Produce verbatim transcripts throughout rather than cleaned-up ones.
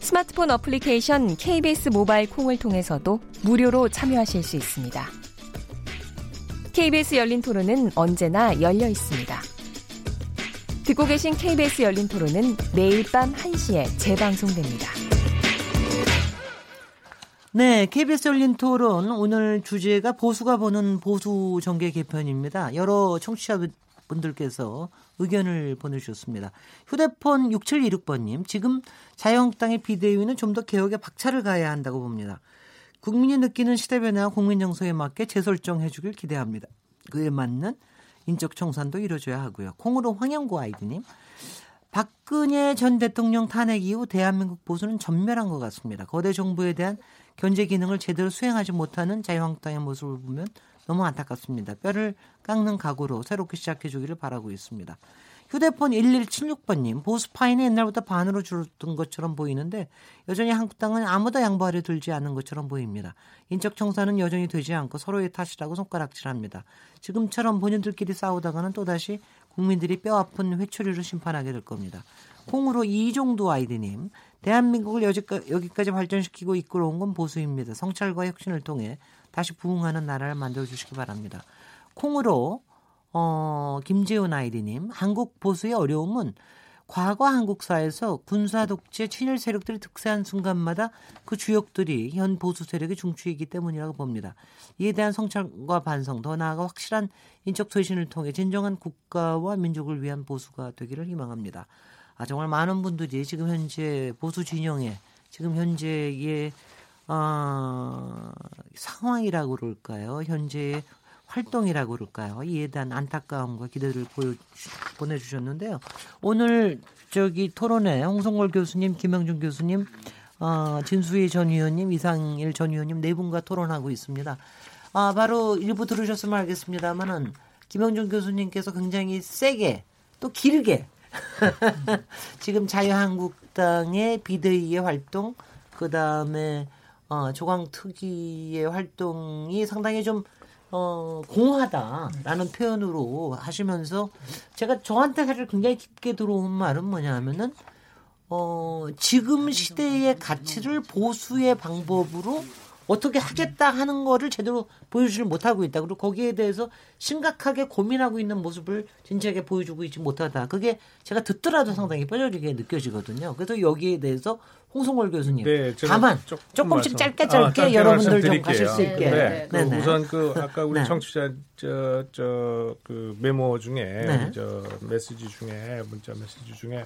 스마트폰 어플리케이션 케이비에스 모바일 콩을 통해서도 무료로 참여하실 수 있습니다. 케이비에스 열린 토론은 언제나 열려 있습니다. 듣고 계신 케이비에스 열린 토론은 매일 밤 한 시에 재방송됩니다. 네, 케이비에스 열린 토론 오늘 주제가 보수가 보는 보수 정계 개편입니다. 여러 청취자분들께서 의견을 보내주셨습니다. 휴대폰 육칠이육 번님, 지금 자유한국당의 비대위는 좀 더 개혁에 박차를 가해야 한다고 봅니다. 국민이 느끼는 시대 변화와 국민 정서에 맞게 재설정해 주길 기대합니다. 그에 맞는 인적 청산도 이뤄줘야 하고요. 콩으로 황영구 아이디님, 박근혜 전 대통령 탄핵 이후 대한민국 보수는 전멸한 것 같습니다. 거대 정부에 대한 견제 기능을 제대로 수행하지 못하는 자유한국당의 모습을 보면 너무 안타깝습니다. 뼈를 깎는 각오로 새롭게 시작해 주기를 바라고 있습니다. 휴대폰 일일칠육 번님, 보수 파이는 옛날보다 반으로 줄었던 것처럼 보이는데 여전히 한국당은 아무도 양보 아래 들지 않은 것처럼 보입니다. 인적 청산은 여전히 되지 않고 서로의 탓이라고 손가락질합니다. 지금처럼 본인들끼리 싸우다가는 또다시 국민들이 뼈아픈 회초리로 심판하게 될 겁니다. 콩으로 이종도 아이디님, 대한민국을 여지까지, 여기까지 발전시키고 이끌어온 건 보수입니다. 성찰과 혁신을 통해 다시 부흥하는 나라를 만들어주시기 바랍니다. 콩으로 어, 김재훈 아이디님, 한국 보수의 어려움은 과거 한국사에서 군사 독재 친일 세력들이 득세한 순간마다 그 주역들이 현 보수 세력의 중추이기 때문이라고 봅니다. 이에 대한 성찰과 반성, 더 나아가 확실한 인적 쇄신을 통해 진정한 국가와 민족을 위한 보수가 되기를 희망합니다. 아, 정말 많은 분들이 지금 현재 보수 진영에 지금 현재의 어, 상황이라고 그럴까요? 현재의 활동이라고 그럴까요? 이에 대한 안타까움과 기대를 보여주, 보내주셨는데요. 오늘 저기 토론에 홍성걸 교수님, 김영준 교수님, 어, 진수희 전 의원님, 이상일 전 의원님 네 분과 토론하고 있습니다. 아, 바로 일부 들으셨으면 알겠습니다만은 김영준 교수님께서 굉장히 세게 또 길게 지금 자유한국당의 비대위의 활동, 그 다음에 어, 조광특위의 활동이 상당히 좀 어, 공허하다라는 표현으로 하시면서 제가 저한테 사실 굉장히 깊게 들어온 말은 뭐냐면은 어, 지금 시대의 가치를 보수의 방법으로 어떻게 하겠다 하는 거를 제대로 보여주질 못하고 있다. 그리고 거기에 대해서 심각하게 고민하고 있는 모습을 진지하게 보여주고 있지 못하다. 그게 제가 듣더라도 상당히 뼈저리게 느껴지거든요. 그래서 여기에 대해서 홍성걸 교수님, 네, 다만 조금 조금씩 말씀, 짧게 짧게 아, 여러분들 좀 가실 수 있게. 네, 네. 그 우선 그 아까 우리 네. 청취자 저, 저, 그 메모 중에 네. 저 메시지 중에 문자 메시지 중에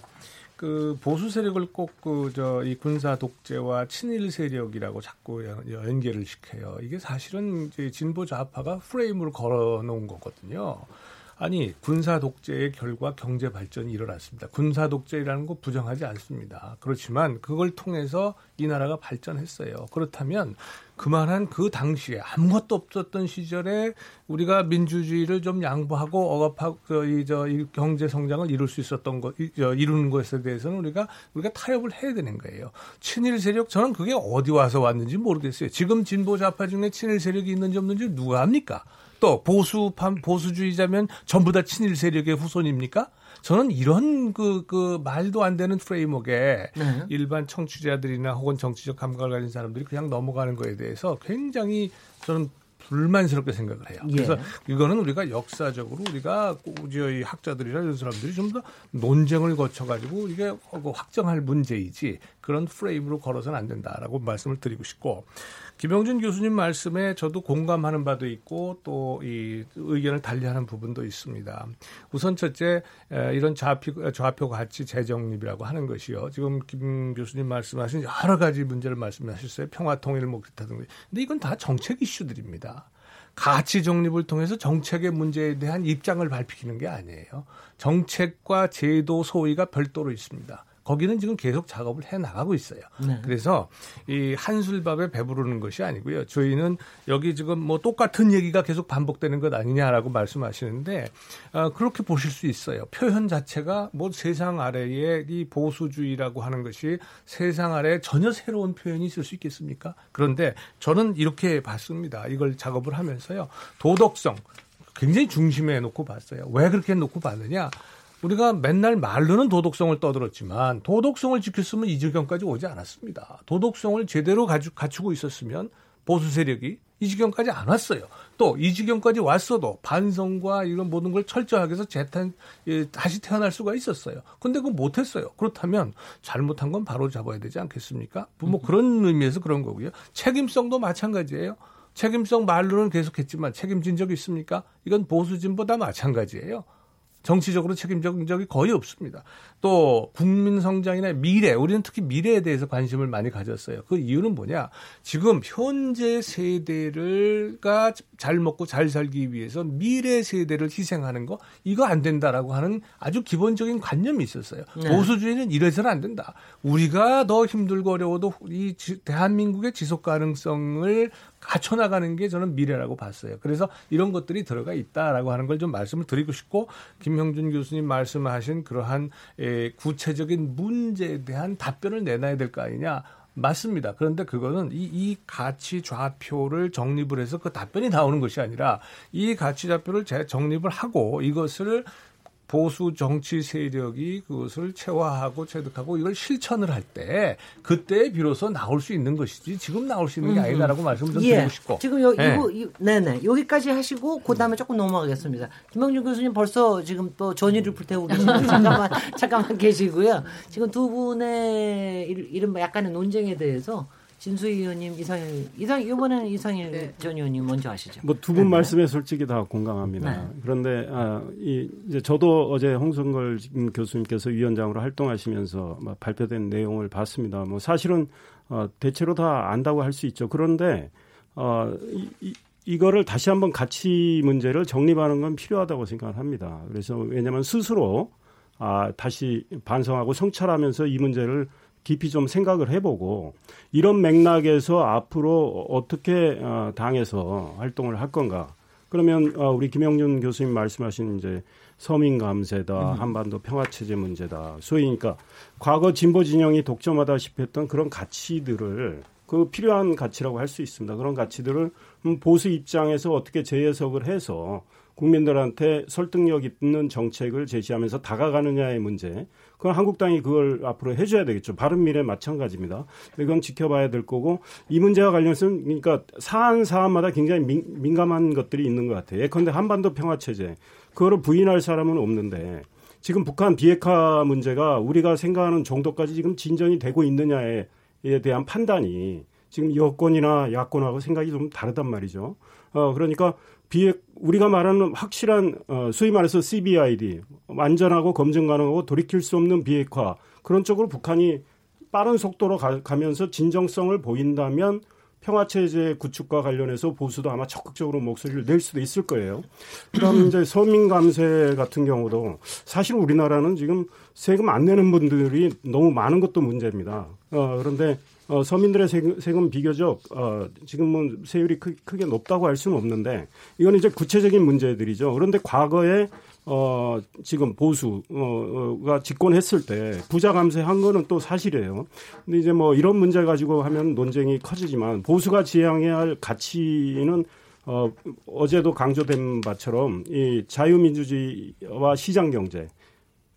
그 보수 세력을 꼭 그 저 이 군사 독재와 친일 세력이라고 자꾸 연계를 시켜요. 이게 사실은 이제 진보 좌파가 프레임을 걸어놓은 거거든요. 아니, 군사 독재의 결과 경제 발전이 일어났습니다. 군사 독재라는 거 부정하지 않습니다. 그렇지만 그걸 통해서 이 나라가 발전했어요. 그렇다면 그만한 그 당시에 아무것도 없었던 시절에 우리가 민주주의를 좀 양보하고 억압하고 저, 이, 저, 이 경제 성장을 이룰 수 있었던 것, 이루는 것에 대해서는 우리가 우리가 타협을 해야 되는 거예요. 친일 세력, 저는 그게 어디 와서 왔는지 모르겠어요. 지금 진보 좌파 중에 친일 세력이 있는지 없는지 누가 압니까? 또 보수 보수주의자면 전부 다 친일 세력의 후손입니까? 저는 이런 그, 그 말도 안 되는 프레임워크에 네. 일반 청취자들이나 혹은 정치적 감각을 가진 사람들이 그냥 넘어가는 거에 대해서 굉장히 저는 불만스럽게 생각을 해요. 그래서 예. 이거는 우리가 역사적으로 우리가 이 학자들이나 이런 사람들이 좀 더 논쟁을 거쳐가지고 이게 확정할 문제이지 그런 프레임으로 걸어서는 안 된다라고 말씀을 드리고 싶고, 김영준 교수님 말씀에 저도 공감하는 바도 있고 또 이 의견을 달리하는 부분도 있습니다. 우선 첫째, 이런 좌표, 좌표 가치 재정립이라고 하는 것이요. 지금 김 교수님 말씀하신 여러 가지 문제를 말씀하셨어요. 평화 통일 뭐 그렇다든지. 근데 이건 다 정책 이슈들입니다. 가치 정립을 통해서 정책의 문제에 대한 입장을 밝히는 게 아니에요. 정책과 제도 소위가 별도로 있습니다. 거기는 지금 계속 작업을 해나가고 있어요. 네. 그래서 이 한술밥에 배부르는 것이 아니고요. 저희는 여기 지금 뭐 똑같은 얘기가 계속 반복되는 것 아니냐라고 말씀하시는데 어, 그렇게 보실 수 있어요. 표현 자체가 뭐 세상 아래의 이 보수주의라고 하는 것이 세상 아래에 전혀 새로운 표현이 있을 수 있겠습니까? 그런데 저는 이렇게 봤습니다. 이걸 작업을 하면서요. 도덕성 굉장히 중심에 놓고 봤어요. 왜 그렇게 놓고 봤느냐? 우리가 맨날 말로는 도덕성을 떠들었지만 도덕성을 지켰으면 이 지경까지 오지 않았습니다. 도덕성을 제대로 갖추고 있었으면 보수 세력이 이 지경까지 안 왔어요. 또 이 지경까지 왔어도 반성과 이런 모든 걸 철저하게 해서 재탄, 예, 다시 태어날 수가 있었어요. 근데 그거 못했어요. 그렇다면 잘못한 건 바로 잡아야 되지 않겠습니까? 뭐 그런 의미에서 그런 거고요. 책임성도 마찬가지예요. 책임성 말로는 계속했지만 책임진 적이 있습니까? 이건 보수진보다 마찬가지예요. 정치적으로 책임진 적이 거의 없습니다. 또 국민 성장이나 미래, 우리는 특히 미래에 대해서 관심을 많이 가졌어요. 그 이유는 뭐냐? 지금 현재 세대를가 잘 먹고 잘 살기 위해서 미래 세대를 희생하는 거 이거 안 된다라고 하는 아주 기본적인 관념이 있었어요. 네. 보수주의는 이래서는 안 된다. 우리가 더 힘들고 어려워도 이 대한민국의 지속 가능성을 갖춰나가는 게 저는 미래라고 봤어요. 그래서 이런 것들이 들어가 있다라고 하는 걸 좀 말씀을 드리고 싶고 김형준 교수님 말씀하신 그러한 구체적인 문제에 대한 답변을 내놔야 될 거 아니냐. 맞습니다. 그런데 그거는 이, 이 가치 좌표를 정립을 해서 그 답변이 나오는 것이 아니라 이 가치 좌표를 정립을 하고 이것을 보수 정치 세력이 그것을 체화하고 체득하고 이걸 실천을 할 때 그때 비로소 나올 수 있는 것이지 지금 나올 수 있는 게 아니다라고 말씀을 좀 예. 드리고 싶고 지금 요 네. 이거 네네 여기까지 하시고 그다음에 조금 넘어가겠습니다. 김영준 교수님 벌써 지금 또 전의를 불태우고 계시는데 잠깐만 잠깐만 계시고요. 지금 두 분의 이른바 약간의 논쟁에 대해서. 진수희 의원님, 이상일, 이상, 이번에는 이상일 네. 전 의원님 먼저 하시죠. 뭐 두 분 네. 말씀에 솔직히 다 공감합니다. 네. 그런데 아, 이, 이제 저도 어제 홍성걸 교수님께서 위원장으로 활동하시면서 발표된 내용을 봤습니다. 뭐 사실은 어, 대체로 다 안다고 할 수 있죠. 그런데 어, 이, 이, 이거를 다시 한번 가치 문제를 정립하는 건 필요하다고 생각합니다. 그래서 왜냐하면 스스로 아, 다시 반성하고 성찰하면서 이 문제를 깊이 좀 생각을 해보고 이런 맥락에서 앞으로 어떻게 당에서 활동을 할 건가. 그러면 우리 김영준 교수님 말씀하신 이제 서민감세다, 한반도 평화체제 문제다. 소위 그러니까 과거 진보 진영이 독점하다시피 했던 그런 가치들을 그 필요한 가치라고 할 수 있습니다. 그런 가치들을 보수 입장에서 어떻게 재해석을 해서 국민들한테 설득력 있는 정책을 제시하면서 다가가느냐의 문제. 그건 한국당이 그걸 앞으로 해줘야 되겠죠. 바른미래 마찬가지입니다. 이건 지켜봐야 될 거고 이 문제와 관련해서는 그러니까 사안 사안마다 굉장히 민, 민감한 것들이 있는 것 같아요. 예컨대 한반도 평화체제. 그거를 부인할 사람은 없는데 지금 북한 비핵화 문제가 우리가 생각하는 정도까지 지금 진전이 되고 있느냐에 대한 판단이 지금 여권이나 야권하고 생각이 좀 다르단 말이죠. 어, 그러니까 비핵 우리가 말하는 확실한 어, 소위 말해서 씨비아이디 안전하고 검증 가능하고 돌이킬 수 없는 비핵화 그런 쪽으로 북한이 빠른 속도로 가, 가면서 진정성을 보인다면 평화체제 구축과 관련해서 보수도 아마 적극적으로 목소리를 낼 수도 있을 거예요. 그다음 이제 서민감세 같은 경우도 사실 우리나라는 지금 세금 안 내는 분들이 너무 많은 것도 문제입니다. 어, 그런데 어, 서민들의 세금, 세금 비교적 어, 지금은 세율이 크, 크게 높다고 할 수는 없는데 이건 이제 구체적인 문제들이죠. 그런데 과거에 어, 지금 보수가 집권했을 때 부자 감세한 거는 또 사실이에요. 근데 이제 뭐 이런 문제 가지고 하면 논쟁이 커지지만 보수가 지향해야 할 가치는 어, 어제도 강조된 바처럼 이 자유민주주의와 시장경제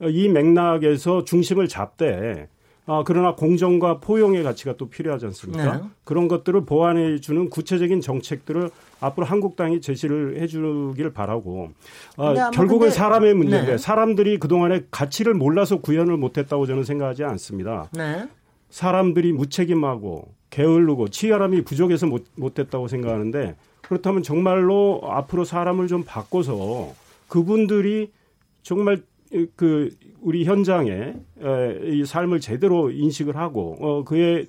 이 맥락에서 중심을 잡되 아, 그러나 공정과 포용의 가치가 또 필요하지 않습니까? 네. 그런 것들을 보완해 주는 구체적인 정책들을 앞으로 한국당이 제시를 해 주길 바라고. 아, 결국은 근데, 사람의 문제인데 네. 사람들이 그동안에 가치를 몰라서 구현을 못했다고 저는 생각하지 않습니다. 네. 사람들이 무책임하고 게으르고 치열함이 부족해서 못, 못했다고 생각하는데 그렇다면 정말로 앞으로 사람을 좀 바꿔서 그분들이 정말 그 우리 현장에 이 삶을 제대로 인식을 하고 그에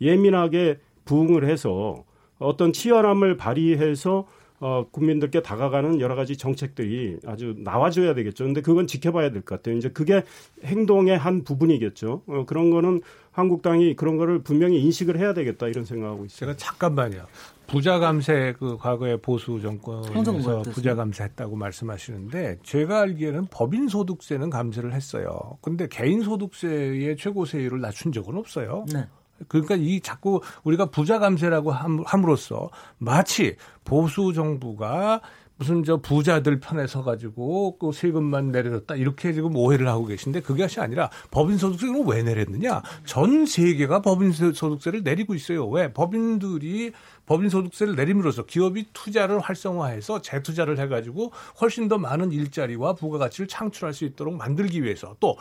예민하게 부응을 해서 어떤 치열함을 발휘해서 어, 국민들께 다가가는 여러 가지 정책들이 아주 나와줘야 되겠죠. 근데 그건 지켜봐야 될 것 같아요. 이제 그게 행동의 한 부분이겠죠. 어, 그런 거는 한국당이 그런 거를 분명히 인식을 해야 되겠다 이런 생각하고 있어요. 제가 잠깐만요. 부자 감세, 그 과거에 보수 정권에서 부자 감세했다고 말씀하시는데 제가 알기에는 법인 소득세는 감세를 했어요. 근데 개인 소득세의 최고 세율을 낮춘 적은 없어요. 네. 그러니까 이 자꾸 우리가 부자 감세라고 함으로써 마치 보수 정부가 무슨 저 부자들 편에 서가지고 그 세금만 내려줬다 이렇게 지금 오해를 하고 계신데 그것이 아니라 법인소득세는 왜 내렸느냐? 전 세계가 법인소득세를 내리고 있어요. 왜? 법인들이 법인소득세를 내림으로써 기업이 투자를 활성화해서 재투자를 해가지고 훨씬 더 많은 일자리와 부가가치를 창출할 수 있도록 만들기 위해서 또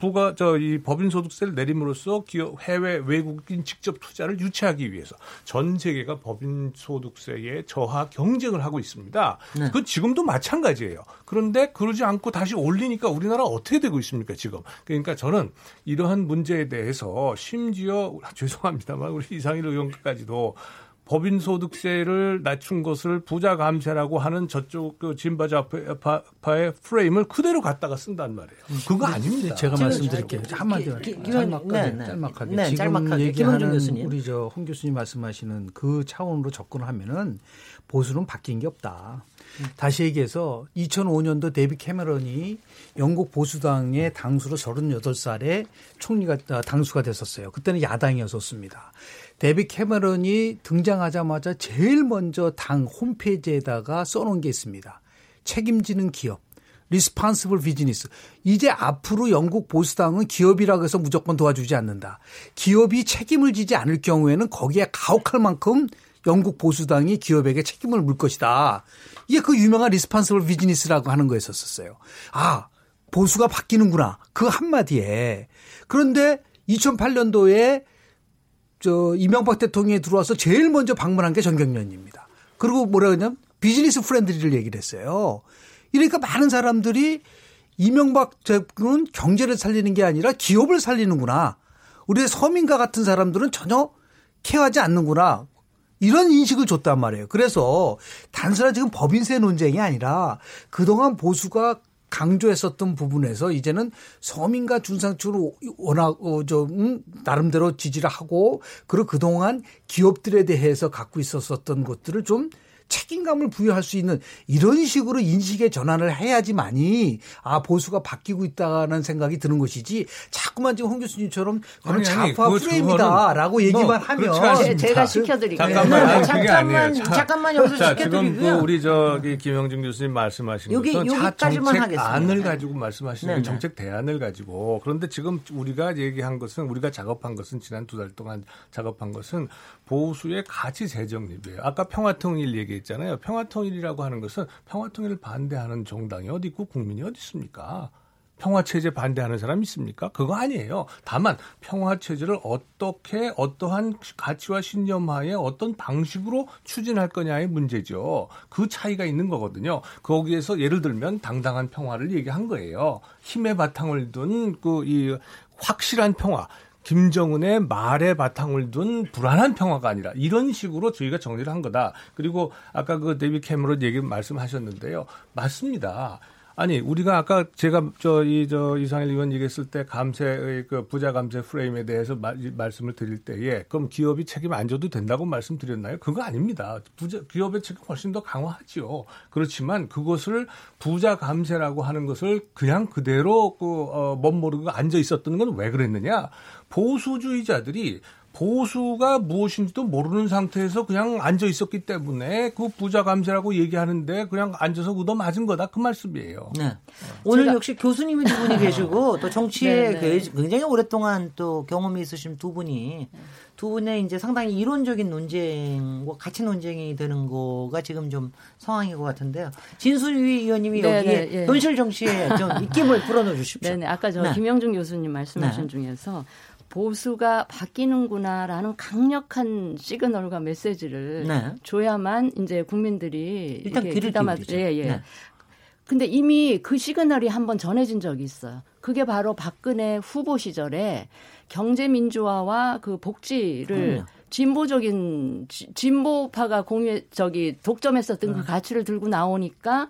부가 저 이 법인소득세를 내림으로써 기업 해외 외국인 직접 투자를 유치하기 위해서 전 세계가 법인소득세의 저하 경쟁을 하고 있습니다. 네. 그 지금도 마찬가지예요. 그런데 그러지 않고 다시 올리니까 우리나라 어떻게 되고 있습니까 지금? 그러니까 저는 이러한 문제에 대해서 심지어 죄송합니다만 우리 이상일 의원까지도 법인소득세를 낮춘 것을 부자 감세라고 하는 저쪽 그 진보좌파의 프레임을 그대로 갖다가 쓴다는 말이에요. 그거 아닙니다. 제가 말씀드릴게요. 한마디만 짤막하게, 네, 네. 짤막하게. 네, 지금 짤막하게. 얘기하는 교수님. 우리 저 홍 교수님 말씀하시는 그 차원으로 접근하면은 보수는 바뀐 게 없다. 음. 다시 얘기해서 이천오 년도 데이비드 캐머런이 영국 보수당의 당수로 서른여덟 살에 총리가 당수가 됐었어요. 그때는 야당이었었습니다. 데이비드 캐머런이 등장하자마자 제일 먼저 당 홈페이지에다가 써놓은 게 있습니다. 책임지는 기업, 리스폰시블 비즈니스. 이제 앞으로 영국 보수당은 기업이라고 해서 무조건 도와주지 않는다. 기업이 책임을 지지 않을 경우에는 거기에 가혹할 만큼 영국 보수당이 기업에게 책임을 물 것이다. 이게 그 유명한 리스폰시블 비즈니스라고 하는 거였었어요. 아, 보수가 바뀌는구나. 그 한마디에. 그런데 이천팔 년도에 저 이명박 대통령이 들어와서 제일 먼저 방문한 게 전경련입니다. 그리고 뭐라 그러냐면 비즈니스 프렌들리를 얘기를 했어요. 이러니까 많은 사람들이 이명박 정부는 경제를 살리는 게 아니라 기업을 살리는구나. 우리의 서민과 같은 사람들은 전혀 케어하지 않는구나. 이런 인식을 줬단 말이에요. 그래서 단순한 지금 법인세 논쟁이 아니라 그동안 보수가 강조했었던 부분에서 이제는 서민과 중산층으로 워낙 어, 좀 나름대로 지지를 하고 그리고 그동안 기업들에 대해서 갖고 있었던 것들을 좀 책임감을 부여할 수 있는 이런 식으로 인식의 전환을 해야지만이 아 보수가 바뀌고 있다는 생각이 드는 것이지 자꾸만 지금 홍 교수님처럼 그런 좌파 프레임이다라고 얘기만 하면 제가 시켜드릴게요. 잠깐만 잠깐만 잠깐만 여기서 시켜드리고요. 지금 우리 저기 김영준 교수님 말씀하시는 것은 정책안을 가지고 말씀하시는 정책 대안을 가지고 그런데 지금 우리가 얘기한 것은 우리가 작업한 것은 지난 두 달 동안 작업한 것은 보수의 가치 재정립이에요. 아까 평화통일 얘기. 있잖아요. 평화통일이라고 하는 것은 평화통일을 반대하는 정당이 어디 있고 국민이 어디 있습니까? 평화체제 반대하는 사람이 있습니까? 그거 아니에요. 다만 평화체제를 어떻게 어떠한 가치와 신념하에 어떤 방식으로 추진할 거냐의 문제죠. 그 차이가 있는 거거든요. 거기에서 예를 들면 당당한 평화를 얘기한 거예요. 힘의 바탕을 둔 그 이 확실한 평화. 김정은의 말에 바탕을 둔 불안한 평화가 아니라 이런 식으로 저희가 정리를 한 거다. 그리고 아까 그 데이비드 캐머런 얘기 말씀하셨는데요. 맞습니다. 아니 우리가 아까 제가 저 이 저 이상일 의원 얘기했을 때 감세의 그 부자 감세 프레임에 대해서 마, 말씀을 드릴 때에 그럼 기업이 책임 안 져도 된다고 말씀드렸나요? 그거 아닙니다. 부자 기업의 책임 훨씬 더 강화하죠. 그렇지만 그것을 부자 감세라고 하는 것을 그냥 그대로 그 어, 멋모르고 앉아 있었던 건 왜 그랬느냐? 보수주의자들이 보수가 무엇인지도 모르는 상태에서 그냥 앉아 있었기 때문에 그 부자 감세라고 얘기하는데 그냥 앉아서 우도 맞은 거다 그 말씀이에요. 네. 오늘 제가... 역시 교수님이 두 분이 계시고 또 정치에 굉장히 오랫동안 또 경험이 있으신 두 분이 두 분의 이제 상당히 이론적인 논쟁과 같이 논쟁이 되는 거가 지금 좀 상황인 것 같은데요. 진수희 의원님이 네네, 여기에 예. 현실 정치에 좀 입김을 불어넣어 주십시오. 네네. 아까 저 네. 김영준 교수님 말씀하신 네. 중에서. 보수가 바뀌는구나라는 강력한 시그널과 메시지를 네. 줘야만 이제 국민들이 일단 귀를 기울이죠. 예, 예. 네. 근데 이미 그 시그널이 한번 전해진 적이 있어요. 그게 바로 박근혜 후보 시절에 경제민주화와 그 복지를 음. 진보적인 진보파가 공유 저기 독점했었던 그 가치를 들고 나오니까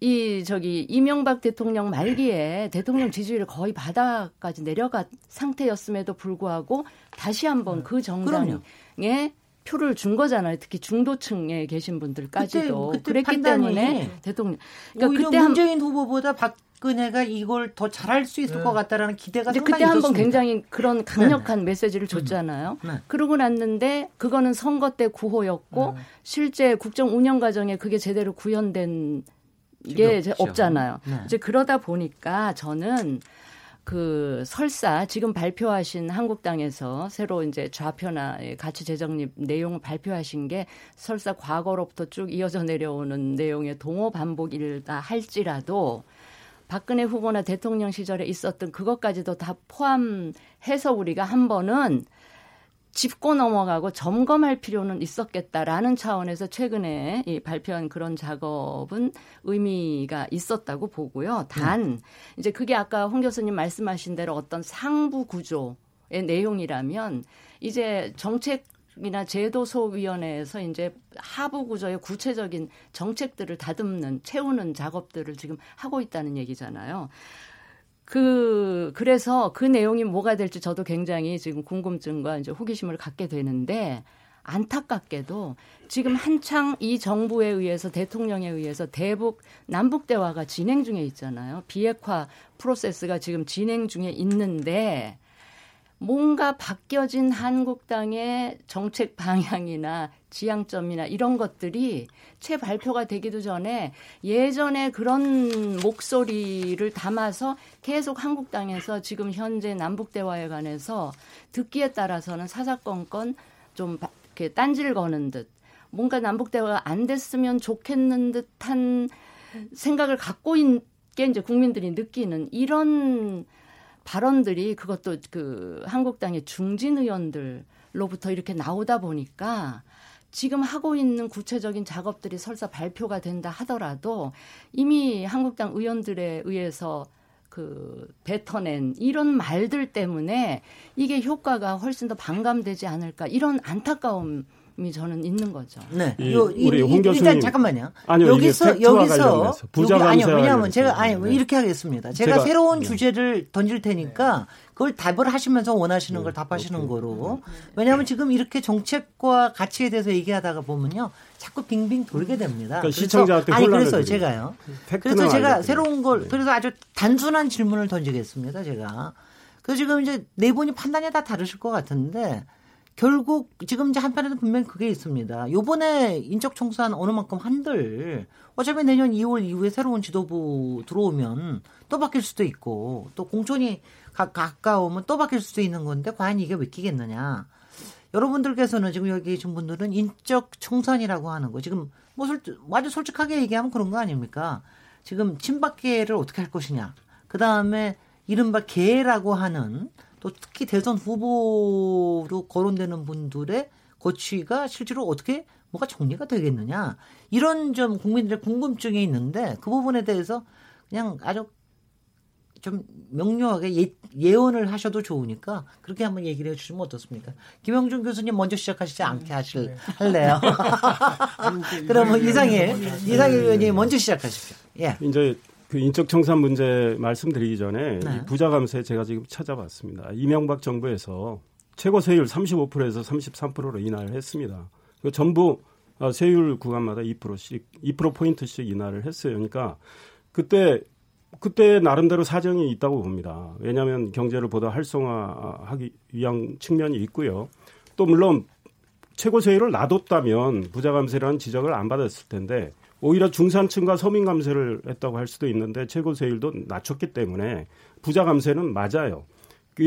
이 저기 이명박 대통령 말기에 대통령 지지율이 거의 바닥까지 내려간 상태였음에도 불구하고 다시 한번 그 정당에 그럼요. 표를 준 거잖아요. 특히 중도층에 계신 분들까지도 그때, 그때 그랬기 때문에 대통령 그러니까 오히려 그때 문재인 한, 후보보다 박근혜가 이걸 더 잘할 수 있을 네. 것 같다라는 기대가 상당히 그때 한번 굉장히 그런 강력한 네. 메시지를 줬잖아요. 네. 그러고 났는데 그거는 선거 때 구호였고 네. 실제 국정 운영 과정에 그게 제대로 구현된 게 없죠. 없잖아요. 네. 이제 그러다 보니까 저는 그 설사 지금 발표하신 한국당에서 새로 이제 좌표나 가치 재정립 내용을 발표하신 게 설사 과거로부터 쭉 이어져 내려오는 내용의 동호 반복이다 할지라도 박근혜 후보나 대통령 시절에 있었던 그것까지도 다 포함해서 우리가 한 번은 짚고 넘어가고 점검할 필요는 있었겠다라는 차원에서 최근에 이 발표한 그런 작업은 의미가 있었다고 보고요. 단, 이제 그게 아까 홍 교수님 말씀하신 대로 어떤 상부 구조의 내용이라면 이제 정책이나 제도소위원회에서 이제 하부 구조의 구체적인 정책들을 다듬는, 채우는 작업들을 지금 하고 있다는 얘기잖아요. 그, 그래서 그 내용이 뭐가 될지 저도 굉장히 지금 궁금증과 이제 호기심을 갖게 되는데 안타깝게도 지금 한창 이 정부에 의해서 대통령에 의해서 대북, 남북 대화가 진행 중에 있잖아요. 비핵화 프로세스가 지금 진행 중에 있는데 뭔가 바뀌어진 한국당의 정책 방향이나 지향점이나 이런 것들이 채 발표가 되기도 전에 예전에 그런 목소리를 담아서 계속 한국당에서 지금 현재 남북대화에 관해서 듣기에 따라서는 사사건건 좀 이렇게 딴지를 거는 듯 뭔가 남북대화가 안 됐으면 좋겠는 듯한 생각을 갖고 있게 이제 국민들이 느끼는 이런 발언들이 그것도 그 한국당의 중진 의원들로부터 이렇게 나오다 보니까 지금 하고 있는 구체적인 작업들이 설사 발표가 된다 하더라도 이미 한국당 의원들에 의해서 그 뱉어낸 이런 말들 때문에 이게 효과가 훨씬 더 반감되지 않을까 이런 안타까움. 이 저는 있는 거죠. 네. 이, 요, 우리 홍 교수님 일단 잠깐만요. 아니요, 여기서 여기서 부자 여기, 아니요. 왜냐하면 제가 아니 네. 이렇게 하겠습니다. 제가, 제가 새로운 네. 주제를 던질 테니까 그걸 답을 하시면서 원하시는 네. 걸 답하시는 오케이. 거로. 왜냐하면 지금 이렇게 정책과 가치에 대해서 얘기하다가 보면요, 자꾸 빙빙 돌게 됩니다. 그러니까 시청자한테 아니 그래서 드리고. 제가요. 그래서 제가 알겠군요. 새로운 걸 그래서 아주 단순한 질문을 던지겠습니다. 제가. 그래서 지금 이제 네 분이 판단이 다 다르실 것 같은데. 결국 지금 이제 한편에는 분명히 그게 있습니다. 요번에 인적 청산 어느 만큼 한들 어차피 내년 이월 이후에 새로운 지도부 들어오면 또 바뀔 수도 있고 또 공천이 가, 가까우면 또 바뀔 수도 있는 건데 과연 이게 왜 끼겠느냐. 여러분들께서는 지금 여기 계신 분들은 인적 청산이라고 하는 거 지금 뭐 솔, 아주 솔직하게 얘기하면 그런 거 아닙니까? 지금 친박계를 어떻게 할 것이냐. 그다음에 이른바 계라고 하는 또 특히 대선 후보로 거론되는 분들의 거취가 실제로 어떻게 뭐가 정리가 되겠느냐. 이런 좀 국민들의 궁금증이 있는데 그 부분에 대해서 그냥 아주 좀 명료하게 예, 예언을 하셔도 좋으니까 그렇게 한번 얘기를 해 주시면 어떻습니까? 김영준 교수님 먼저 시작하시지 않게 하실, 할래요. 그러면 이상일, 이상일 의원님 먼저 시작하십시오. 예. 이제 그 인적 청산 문제 말씀드리기 전에 네. 이 부자 감세 제가 지금 찾아봤습니다. 이명박 정부에서 최고 세율 삼십오 퍼센트에서 삼십삼 퍼센트로 인하를 했습니다. 전부 세율 구간마다 이 퍼센트씩 이 퍼센트 포인트씩 인하를 했어요. 그러니까 그때 그때 나름대로 사정이 있다고 봅니다. 왜냐하면 경제를 보다 활성화하기 위한 측면이 있고요. 또 물론 최고 세율을 놔뒀다면 부자 감세라는 지적을 안 받았을 텐데 오히려 중산층과 서민 감세를 했다고 할 수도 있는데 최고 세율도 낮췄기 때문에 부자 감세는 맞아요.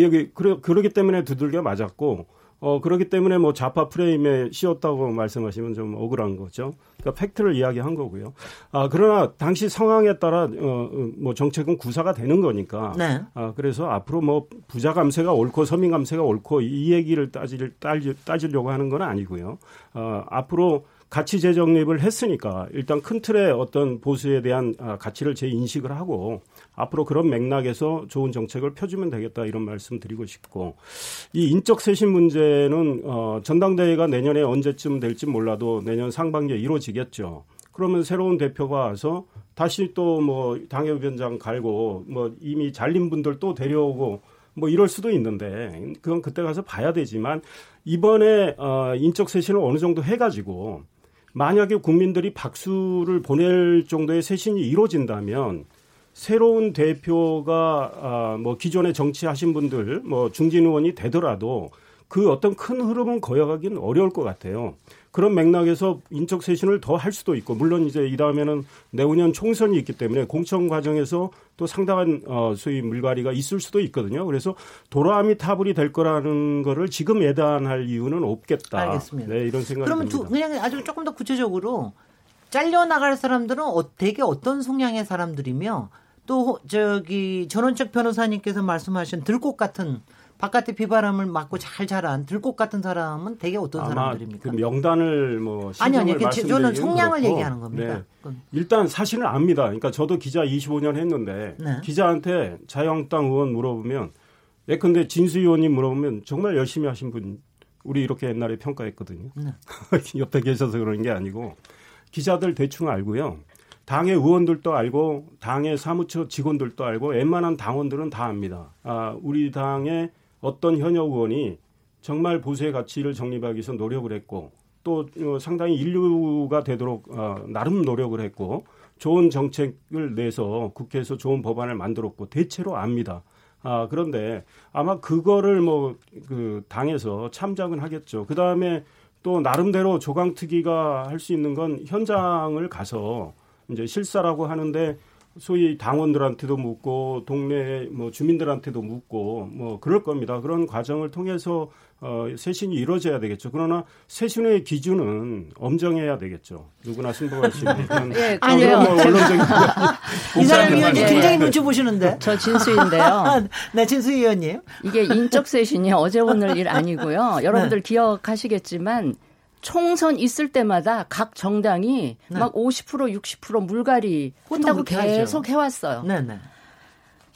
여기 그러기 때문에 두들겨 맞았고 어 그러기 때문에 뭐 좌파 프레임에 씌웠다고 말씀하시면 좀 억울한 거죠. 그러니까 팩트를 이야기한 거고요. 아 그러나 당시 상황에 따라 어 뭐 정책은 구사가 되는 거니까. 네. 아 그래서 앞으로 뭐 부자 감세가 옳고 서민 감세가 옳고 이 얘기를 따질 따지, 따지려고 하는 건 아니고요. 어 앞으로 가치 재정립을 했으니까 일단 큰 틀의 어떤 보수에 대한 가치를 재인식을 하고 앞으로 그런 맥락에서 좋은 정책을 펴주면 되겠다 이런 말씀 드리고 싶고, 이 인적 쇄신 문제는 어, 전당대회가 내년에 언제쯤 될지 몰라도 내년 상반기에 이루어지겠죠. 그러면 새로운 대표가 와서 다시 또 뭐 당협위원장 갈고 뭐 이미 잘린 분들 또 데려오고 뭐 이럴 수도 있는데 그건 그때 가서 봐야 되지만, 이번에 어, 인적 쇄신을 어느 정도 해가지고 만약에 국민들이 박수를 보낼 정도의 쇄신이 이루어진다면 새로운 대표가 아, 뭐 기존에 정치하신 분들 뭐 중진 의원이 되더라도 그 어떤 큰 흐름은 거역하기는 어려울 것 같아요. 그런 맥락에서 인적 쇄신을 더 할 수도 있고, 물론 이제 이 다음에는 내후년 총선이 있기 때문에 공천 과정에서 또 상당한 어, 소위 물갈이가 있을 수도 있거든요. 그래서 도라미 타불이 될 거라는 거를 지금 예단할 이유는 없겠다. 알겠습니다. 네, 이런 생각이 그러면 듭니다. 그러면 그냥 아주 조금 더 구체적으로 잘려나갈 사람들은 되게 어떤 성향의 사람들이며, 또 저기 전원책 변호사님께서 말씀하신 들꽃 같은 바깥의 비바람을 맞고 잘 자란 들꽃 같은 사람은 대개 어떤 아마 사람들입니까? 그 명단을 뭐 아니 아니 저는 성향을 얘기하는 겁니다. 네. 일단 사실은 압니다. 그러니까 저도 기자 이십오 년 했는데 네. 기자한테 자유한국당 의원 물어보면, 예컨대 진수희 의원님 물어보면 정말 열심히 하신 분 우리 이렇게 옛날에 평가했거든요. 네. 옆에 계셔서 그런 게 아니고 기자들 대충 알고요. 당의 의원들도 알고 당의 사무처 직원들도 알고 웬만한 당원들은 다 압니다. 아, 우리 당의 어떤 현역 의원이 정말 보수의 가치를 정립하기 위해서 노력을 했고 또 상당히 인류가 되도록 나름 노력을 했고 좋은 정책을 내서 국회에서 좋은 법안을 만들었고 대체로 압니다. 아, 그런데 아마 그거를 뭐 그 당에서 참작은 하겠죠. 그다음에 또 나름대로 조강특위가 할 수 있는 건 현장을 가서 이제 실사라고 하는데 소위 당원들한테도 묻고 동네 뭐 주민들한테도 묻고 뭐 그럴 겁니다. 그런 과정을 통해서 어, 쇄신이 이루어져야 되겠죠. 그러나 쇄신의 기준은 엄정해야 되겠죠. 누구나 승복할 수 있는 그런 예, 아니에요. 뭐 원론적인 이상일 의원님 굉장히 눈치 보시는데. 저 진수인데요. 네, 진수희 의원님. 이게 인적 쇄신이 어제 오늘 일 아니고요. 여러분들 네. 기억하시겠지만. 총선 있을 때마다 각 정당이 네. 막 오십 퍼센트, 육십 퍼센트 물갈이 한다고 계속 해왔어요. 네, 네.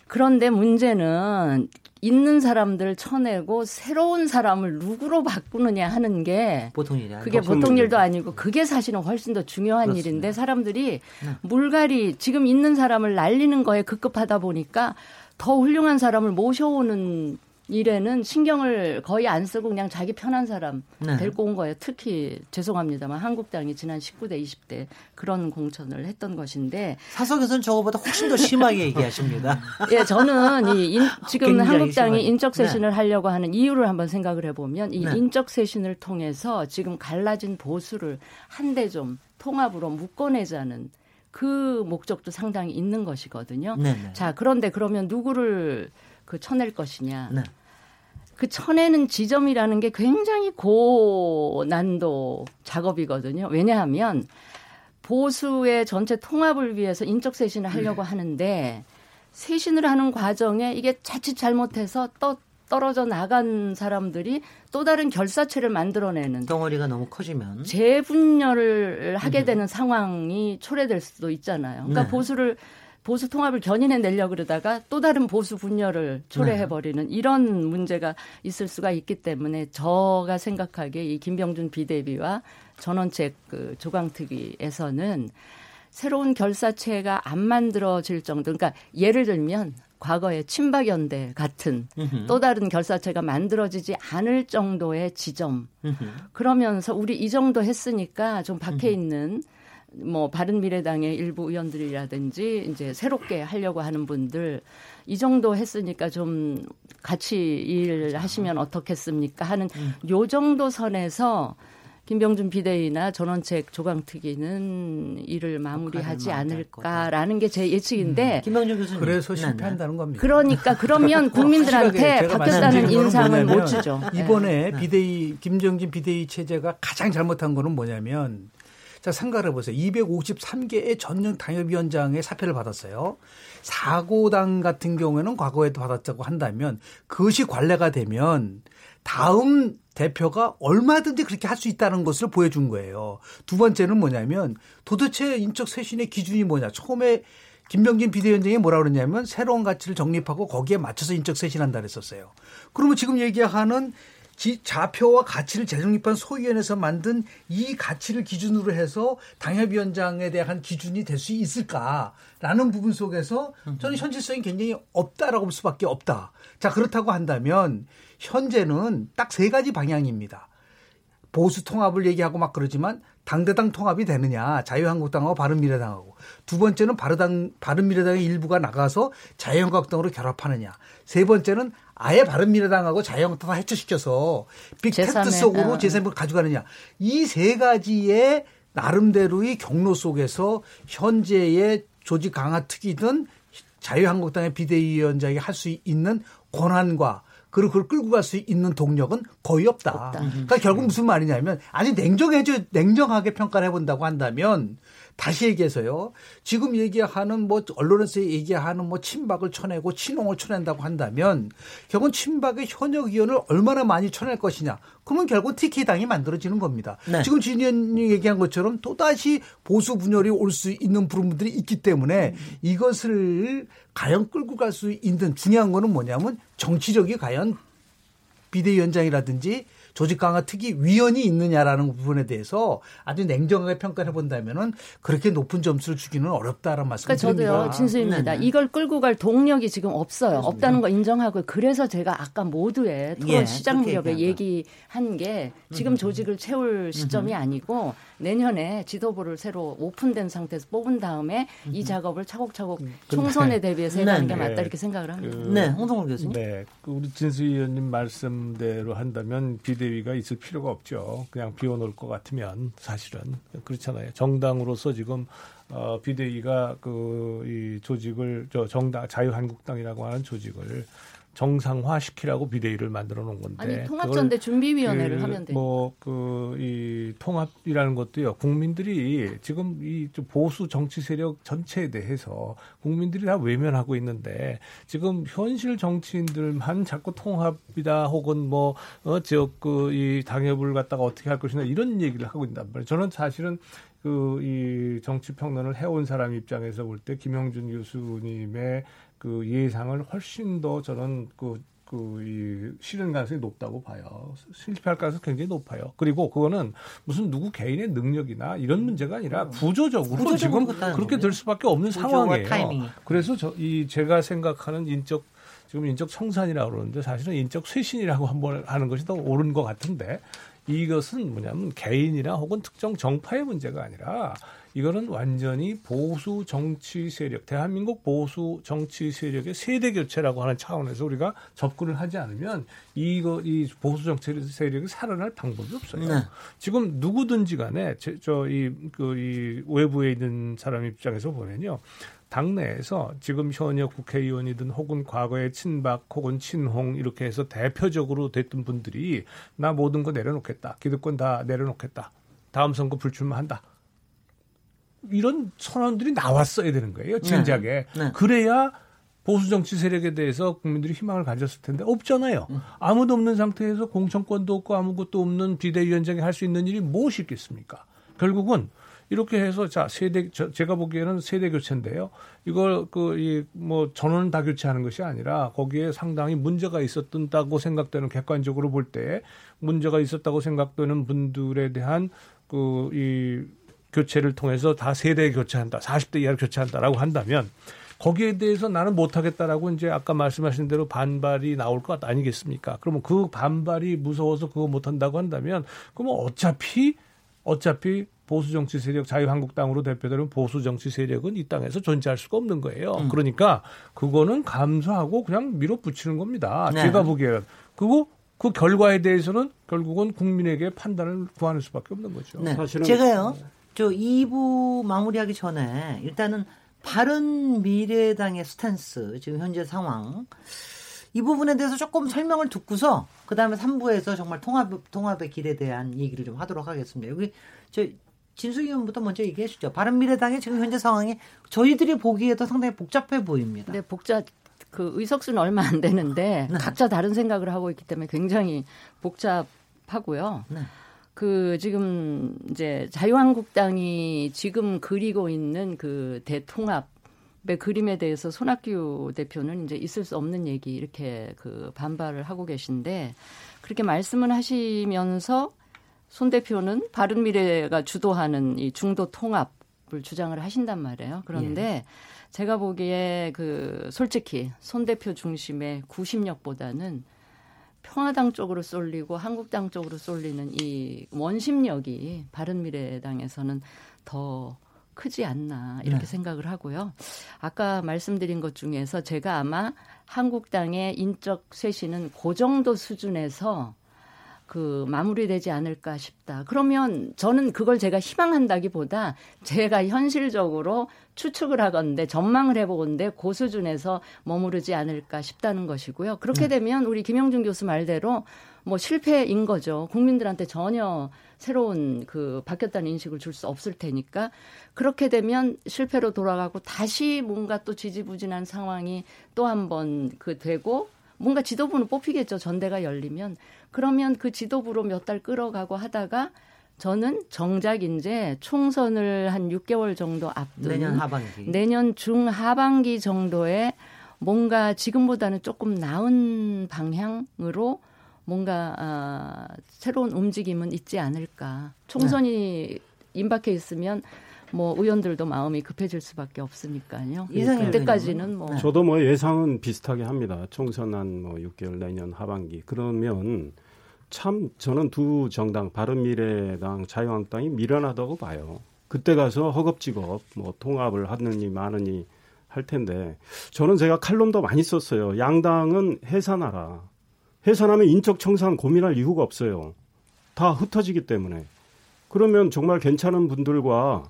그런데 문제는 있는 사람들 쳐내고 새로운 사람을 누구로 바꾸느냐 하는 게 보통 일이 아니고, 그게 보통, 보통 일도 아니고 그게 사실은 훨씬 더 중요한 그렇습니다. 일인데 사람들이 네. 물갈이 지금 있는 사람을 날리는 거에 급급하다 보니까 더 훌륭한 사람을 모셔오는 일에는 신경을 거의 안 쓰고 그냥 자기 편한 사람 네. 데리고 온 거예요. 특히 죄송합니다만 한국당이 지난 십구 대, 이십 대 그런 공천을 했던 것인데. 사석에서는 저거보다 훨씬 더 심하게 얘기하십니다. 예, 저는 이 인, 지금 한국당이 인적 쇄신을 네. 하려고 하는 이유를 한번 생각을 해보면 이 네. 인적 쇄신을 통해서 지금 갈라진 보수를 한데 좀 통합으로 묶어내자는 그 목적도 상당히 있는 것이거든요. 네, 네. 자, 그런데 그러면 누구를 그 쳐낼 것이냐. 네. 그 쳐내는 지점이라는 게 굉장히 고난도 작업이거든요. 왜냐하면 보수의 전체 통합을 위해서 인적 쇄신을 하려고 네. 하는데 쇄신을 하는 과정에 이게 자칫 잘못해서 또 떨어져 나간 사람들이 또 다른 결사체를 만들어내는. 덩어리가 너무 커지면. 재분열을 하게 네. 되는 상황이 초래될 수도 있잖아요. 그러니까 네. 보수를. 보수 통합을 견인해내려 그러다가 또 다른 보수 분열을 초래해버리는 네. 이런 문제가 있을 수가 있기 때문에 제가 생각하기에 이 김병준 비대위와 전원책 그 조강특위에서는 새로운 결사체가 안 만들어질 정도, 그러니까 예를 들면 과거의 친박연대 같은 으흠. 또 다른 결사체가 만들어지지 않을 정도의 지점. 으흠. 그러면서 우리 이 정도 했으니까 좀 박혀 있는 뭐 바른미래당의 일부 의원들이라든지 이제 새롭게 하려고 하는 분들 이 정도 했으니까 좀 같이 일하시면 어떻겠습니까 하는 요 정도 선에서 김병준 비대위나 전원책 조강특위는 일을 마무리하지 않을까라는 게 제 예측인데. 음, 김병준 교수님. 그래서 실패한다는 겁니다. 그러니까 그러면 국민들한테 바뀌었다는 인상을 못 주죠. 이번에 네. 비대위 김병준 비대위 체제가 가장 잘못한 거는 뭐냐면 자, 생각을 해보세요. 이백오십삼 개의 전직 당협위원장의 사표를 받았어요. 사고당 같은 경우에는 과거에도 받았다고 한다면 그것이 관례가 되면 다음 대표가 얼마든지 그렇게 할 수 있다는 것을 보여준 거예요. 두 번째는 뭐냐면 도대체 인적 쇄신의 기준이 뭐냐. 처음에 김병진 비대위원장이 뭐라 그러냐면 새로운 가치를 정립하고 거기에 맞춰서 인적 쇄신한다 그랬었어요. 그러면 지금 얘기하는 좌표와 가치를 재정립한 소위원회에서 만든 이 가치를 기준으로 해서 당협위원장에 대한 기준이 될 수 있을까라는 부분 속에서 저는 현실성이 굉장히 없다라고 볼 수밖에 없다. 자, 그렇다고 한다면 현재는 딱 세 가지 방향입니다. 보수 통합을 얘기하고 막 그러지만 당대당 통합이 되느냐, 자유한국당하고 바른미래당하고. 두 번째는 바르당, 바른미래당의 일부가 나가서 자유한국당으로 결합하느냐. 세 번째는 아예 바른미래당하고 자유한국당 다 해체시켜서 빅택트 속으로 제삼을 가져가느냐. 이 세 가지의 나름대로의 경로 속에서 현재의 조직 강화 특위든 자유한국당의 비대위원장이 할 수 있는 권한과 그리고 그걸 끌고 갈 수 있는 동력은 거의 없다. 없다. 그러니까 결국 무슨 말이냐면 아니 냉정해져 냉정하게 평가를 해본다고 한다면 다시 얘기해서요. 지금 얘기하는 뭐 언론에서 얘기하는 뭐 친박을 쳐내고 친홍을 쳐낸다고 한다면 결국은 친박의 현역 의원을 얼마나 많이 쳐낼 것이냐. 그러면 결국 티케이당이 만들어지는 겁니다. 네. 지금 진 의원이 얘기한 것처럼 또다시 보수 분열이 올 수 있는 부분들이 있기 때문에 음. 이것을 과연 끌고 갈 수 있는 중요한 거는 뭐냐면 정치적이 과연 비대위원장이라든지 조직 강화 특위 위원이 있느냐라는 부분에 대해서 아주 냉정하게 평가를 해본다면은 그렇게 높은 점수를 주기는 어렵다라는 말씀을 드립니다. 그러니까 저도요, 진수입니다. 네네. 이걸 끌고 갈 동력이 지금 없어요. 그렇습니다. 없다는 거 인정하고요. 그래서 제가 아까 모두의 토론 예, 시작 무렵에 얘기한 게 지금 조직을 채울 시점이 아니고 내년에 지도부를 새로 오픈된 상태에서 뽑은 다음에 이 작업을 차곡차곡 총선에 대비해서 해가는 게 맞다 이렇게 생각을 합니다. 그, 네, 홍성걸 교수님. 네, 우리 진수희 의원님 말씀대로 한다면 비대위가 있을 필요가 없죠. 그냥 비워놓을 것 같으면 사실은 그렇잖아요. 정당으로서 지금 어, 비대위가 그 이 조직을 저 정당 자유한국당이라고 하는 조직을 정상화시키라고 비대위를 만들어 놓은 건데. 아니 통합전대 준비위원회를 그, 하면 돼요. 뭐 그 이 통합이라는 것도요. 국민들이 지금 이 보수 정치 세력 전체에 대해서 국민들이 다 외면하고 있는데 지금 현실 정치인들만 자꾸 통합이다 혹은 뭐 어, 지역 그 이 당협을 갖다가 어떻게 할 것이냐 이런 얘기를 하고 있단 말이에요. 저는 사실은. 그 이 정치 평론을 해온 사람 입장에서 볼 때 김영준 교수님의 그 예상을 훨씬 더 저는 그 그 이 실현 가능성이 높다고 봐요. 실패할 가능성이 굉장히 높아요. 그리고 그거는 무슨 누구 개인의 능력이나 이런 문제가 아니라 구조적으로, 구조적으로 지금 그렇게 될 수밖에 없는 상황이에요. 타이밍이. 그래서 저 이 제가 생각하는 인적 지금 인적 청산이라고 그러는데 사실은 인적 쇄신이라고 한번 하는 것이 더 옳은 것 같은데. 이것은 뭐냐면 개인이나 혹은 특정 정파의 문제가 아니라 이거는 완전히 보수 정치 세력, 대한민국 보수 정치 세력의 세대 교체라고 하는 차원에서 우리가 접근을 하지 않으면 이거 이 보수 정치 세력이 살아날 방법이 없어요. 네. 지금 누구든지 간에 저 이 그 이 외부에 있는 사람 입장에서 보면요. 당내에서 지금 현역 국회의원이든 혹은 과거의 친박 혹은 친홍 이렇게 해서 대표적으로 됐던 분들이 나 모든 거 내려놓겠다. 기득권 다 내려놓겠다. 다음 선거 불출마한다. 이런 선언들이 나왔어야 되는 거예요. 진작에. 네. 네. 그래야 보수 정치 세력에 대해서 국민들이 희망을 가졌을 텐데 없잖아요. 아무도 없는 상태에서 공천권도 없고 아무것도 없는 비대위원장이 할 수 있는 일이 무엇이 있겠습니까? 결국은 이렇게 해서 자 세대 저, 제가 보기에는 세대 교체인데요. 이걸 그 이 뭐 전원 다 교체하는 것이 아니라 거기에 상당히 문제가 있었던다고 생각되는 객관적으로 볼 때 문제가 있었다고 생각되는 분들에 대한 그 이 교체를 통해서 다 세대 교체한다, 사십 대 이하를 교체한다라고 한다면 거기에 대해서 나는 못하겠다라고 이제 아까 말씀하신 대로 반발이 나올 것 아니겠습니까? 그러면 그 반발이 무서워서 그거 못한다고 한다면 그러면 어차피 어차피 보수 정치 세력, 자유한국당으로 대표되는 보수 정치 세력은 이 땅에서 존재할 수가 없는 거예요. 음. 그러니까 그거는 감수하고 그냥 밀어붙이는 겁니다. 네. 제가 보기에는. 그리고 그 결과에 대해서는 결국은 국민에게 판단을 구하는 수밖에 없는 거죠. 네. 사실은 제가요. 저 이 부 마무리하기 전에 일단은 바른 미래당의 스탠스, 지금 현재 상황. 이 부분에 대해서 조금 설명을 듣고서 그다음에 삼 부에서 정말 통합, 통합의 길에 대한 얘기를 좀 하도록 하겠습니다. 여기 저 진수희 의원부터 먼저 얘기해 주죠. 바른미래당의 지금 현재 상황이 저희들이 보기에도 상당히 복잡해 보입니다. 네, 복잡. 그 의석수는 얼마 안 되는데 네. 각자 다른 생각을 하고 있기 때문에 굉장히 복잡하고요. 네. 그 지금 이제 자유한국당이 지금 그리고 있는 그 대통합의 그림에 대해서 손학규 대표는 이제 있을 수 없는 얘기 이렇게 그 반발을 하고 계신데 그렇게 말씀을 하시면서 손 대표는 바른미래가 주도하는 이 중도 통합을 주장을 하신단 말이에요. 그런데 예. 제가 보기에 그 솔직히 손 대표 중심의 구심력보다는 평화당 쪽으로 쏠리고 한국당 쪽으로 쏠리는 이 원심력이 바른미래당에서는 더 크지 않나 이렇게 네. 생각을 하고요. 아까 말씀드린 것 중에서 제가 아마 한국당의 인적 쇄신은 그 정도 수준에서 그 마무리되지 않을까 싶다. 그러면 저는 그걸 제가 희망한다기보다 제가 현실적으로 추측을 하건데 전망을 해보건데 그 수준에서 머무르지 않을까 싶다는 것이고요. 그렇게 네. 되면 우리 김영준 교수 말대로 뭐 실패인 거죠. 국민들한테 전혀 새로운 그 바뀌었다는 인식을 줄 수 없을 테니까 그렇게 되면 실패로 돌아가고 다시 뭔가 또 지지부진한 상황이 또 한 번 그 되고 뭔가 지도부는 뽑히겠죠. 전대가 열리면. 그러면 그 지도부로 몇 달 끌어가고 하다가 저는 정작 이제 총선을 한 육 개월 정도 앞둔 내년 하반기. 내년 중하반기 정도에 뭔가 지금보다는 조금 나은 방향으로 뭔가 아, 새로운 움직임은 있지 않을까. 총선이 네. 임박해 있으면 뭐 의원들도 마음이 급해질 수밖에 없으니까요. 그러니까 그때까지는 뭐 저도 뭐 예상은 비슷하게 합니다. 총선 한 뭐 육 개월 내년 하반기 그러면 참 저는 두 정당 바른미래당 자유한국당이 미련하다고 봐요. 그때 가서 허겁지겁 뭐 통합을 하느니 마느니 할 텐데 저는 제가 칼럼도 많이 썼어요. 양당은 해산하라. 해산하면 인적 청산 고민할 이유가 없어요. 다 흩어지기 때문에 그러면 정말 괜찮은 분들과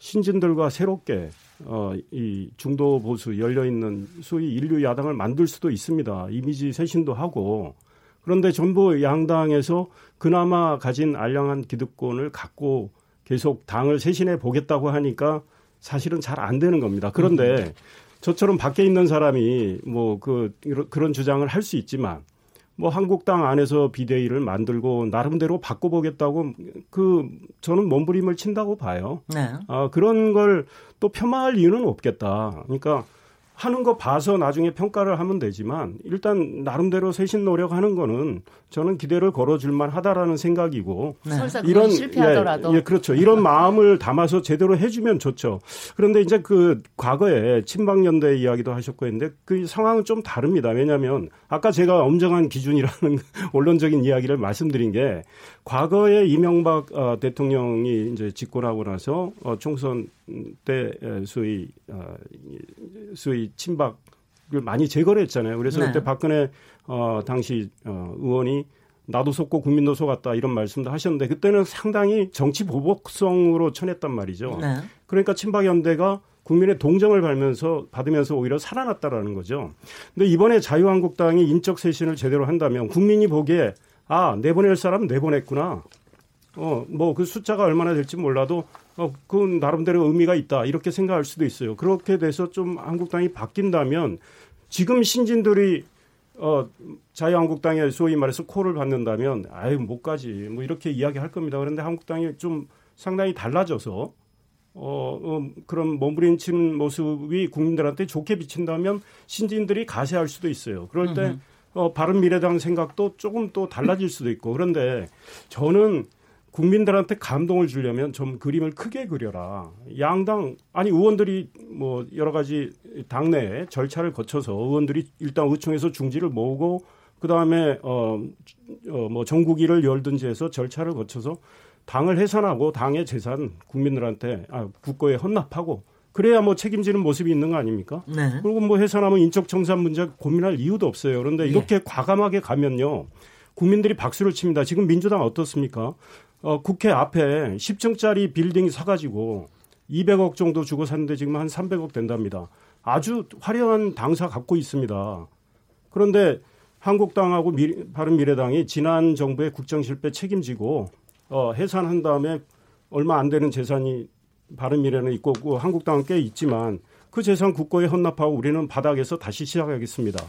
신진들과 새롭게 어, 이 중도 보수 열려있는 소위 인류 야당을 만들 수도 있습니다. 이미지 쇄신도 하고 그런데 전부 양당에서 그나마 가진 알량한 기득권을 갖고 계속 당을 쇄신해 보겠다고 하니까 사실은 잘 안 되는 겁니다. 그런데 저처럼 밖에 있는 사람이 뭐 그 그런 주장을 할 수 있지만 뭐 한국당 안에서 비대위를 만들고 나름대로 바꿔보겠다고 그 저는 몸부림을 친다고 봐요. 네. 아, 그런 걸 또 폄하할 이유는 없겠다. 그러니까 하는 거 봐서 나중에 평가를 하면 되지만 일단 나름대로 쇄신 노력하는 거는 저는 기대를 걸어줄만 하다라는 생각이고 네. 이런 실패하더라도 예, 예, 그렇죠. 이런 마음을 담아서 제대로 해주면 좋죠. 그런데 이제 그 과거에 친박연대 이야기도 하셨고 했는데 그 상황은 좀 다릅니다. 왜냐하면 아까 제가 엄정한 기준이라는 원론적인 이야기를 말씀드린 게 과거에 이명박 대통령이 이제 집권하고 나서 총선 때 소위 소위 친박을 많이 제거를 했잖아요. 그래서 네. 그때 박근혜 어, 당시 어, 의원이 나도 속고 국민도 속았다 이런 말씀도 하셨는데 그때는 상당히 정치 보복성으로 쳐냈단 말이죠. 네. 그러니까 친박연대가 국민의 동정을 받으면서, 받으면서 오히려 살아났다라는 거죠. 그런데 이번에 자유한국당이 인적 쇄신을 제대로 한다면 국민이 보기에 아, 내보낼 사람은 내보냈구나. 어, 뭐 그 숫자가 얼마나 될지 몰라도 어, 그건 나름대로 의미가 있다. 이렇게 생각할 수도 있어요. 그렇게 돼서 좀 한국당이 바뀐다면 지금 신진들이 어, 자유한국당의 소위 말해서 콜을 받는다면 아유, 못 가지. 뭐 이렇게 이야기할 겁니다. 그런데 한국당이 좀 상당히 달라져서 어, 어, 그런 몸부림치는 모습이 국민들한테 좋게 비친다면 신진들이 가세할 수도 있어요. 그럴 때 음흠. 어, 바른미래당 생각도 조금 또 달라질 수도 있고 그런데 저는 국민들한테 감동을 주려면 좀 그림을 크게 그려라. 양당 아니 의원들이 뭐 여러 가지 당내 절차를 거쳐서 의원들이 일단 의총에서 중지를 모으고 그다음에 어, 어, 뭐 정국위를 열든지 해서 절차를 거쳐서 당을 해산하고 당의 재산 국민들한테 아, 국고에 헌납하고 그래야 뭐 책임지는 모습이 있는 거 아닙니까? 네. 그리고 뭐 해산하면 인적청산 문제 고민할 이유도 없어요. 그런데 이렇게 예. 과감하게 가면요. 국민들이 박수를 칩니다. 지금 민주당 어떻습니까? 어, 국회 앞에 십 층짜리 빌딩 사가지고 이백억 정도 주고 샀는데 지금 한 삼백억 된답니다. 아주 화려한 당사 갖고 있습니다. 그런데 한국당하고 미래, 바른미래당이 지난 정부의 국정실패 책임지고 어, 해산한 다음에 얼마 안 되는 재산이 바른미래는 있고 한국당은 꽤 있지만 그 재산 국고에 헌납하고 우리는 바닥에서 다시 시작하겠습니다.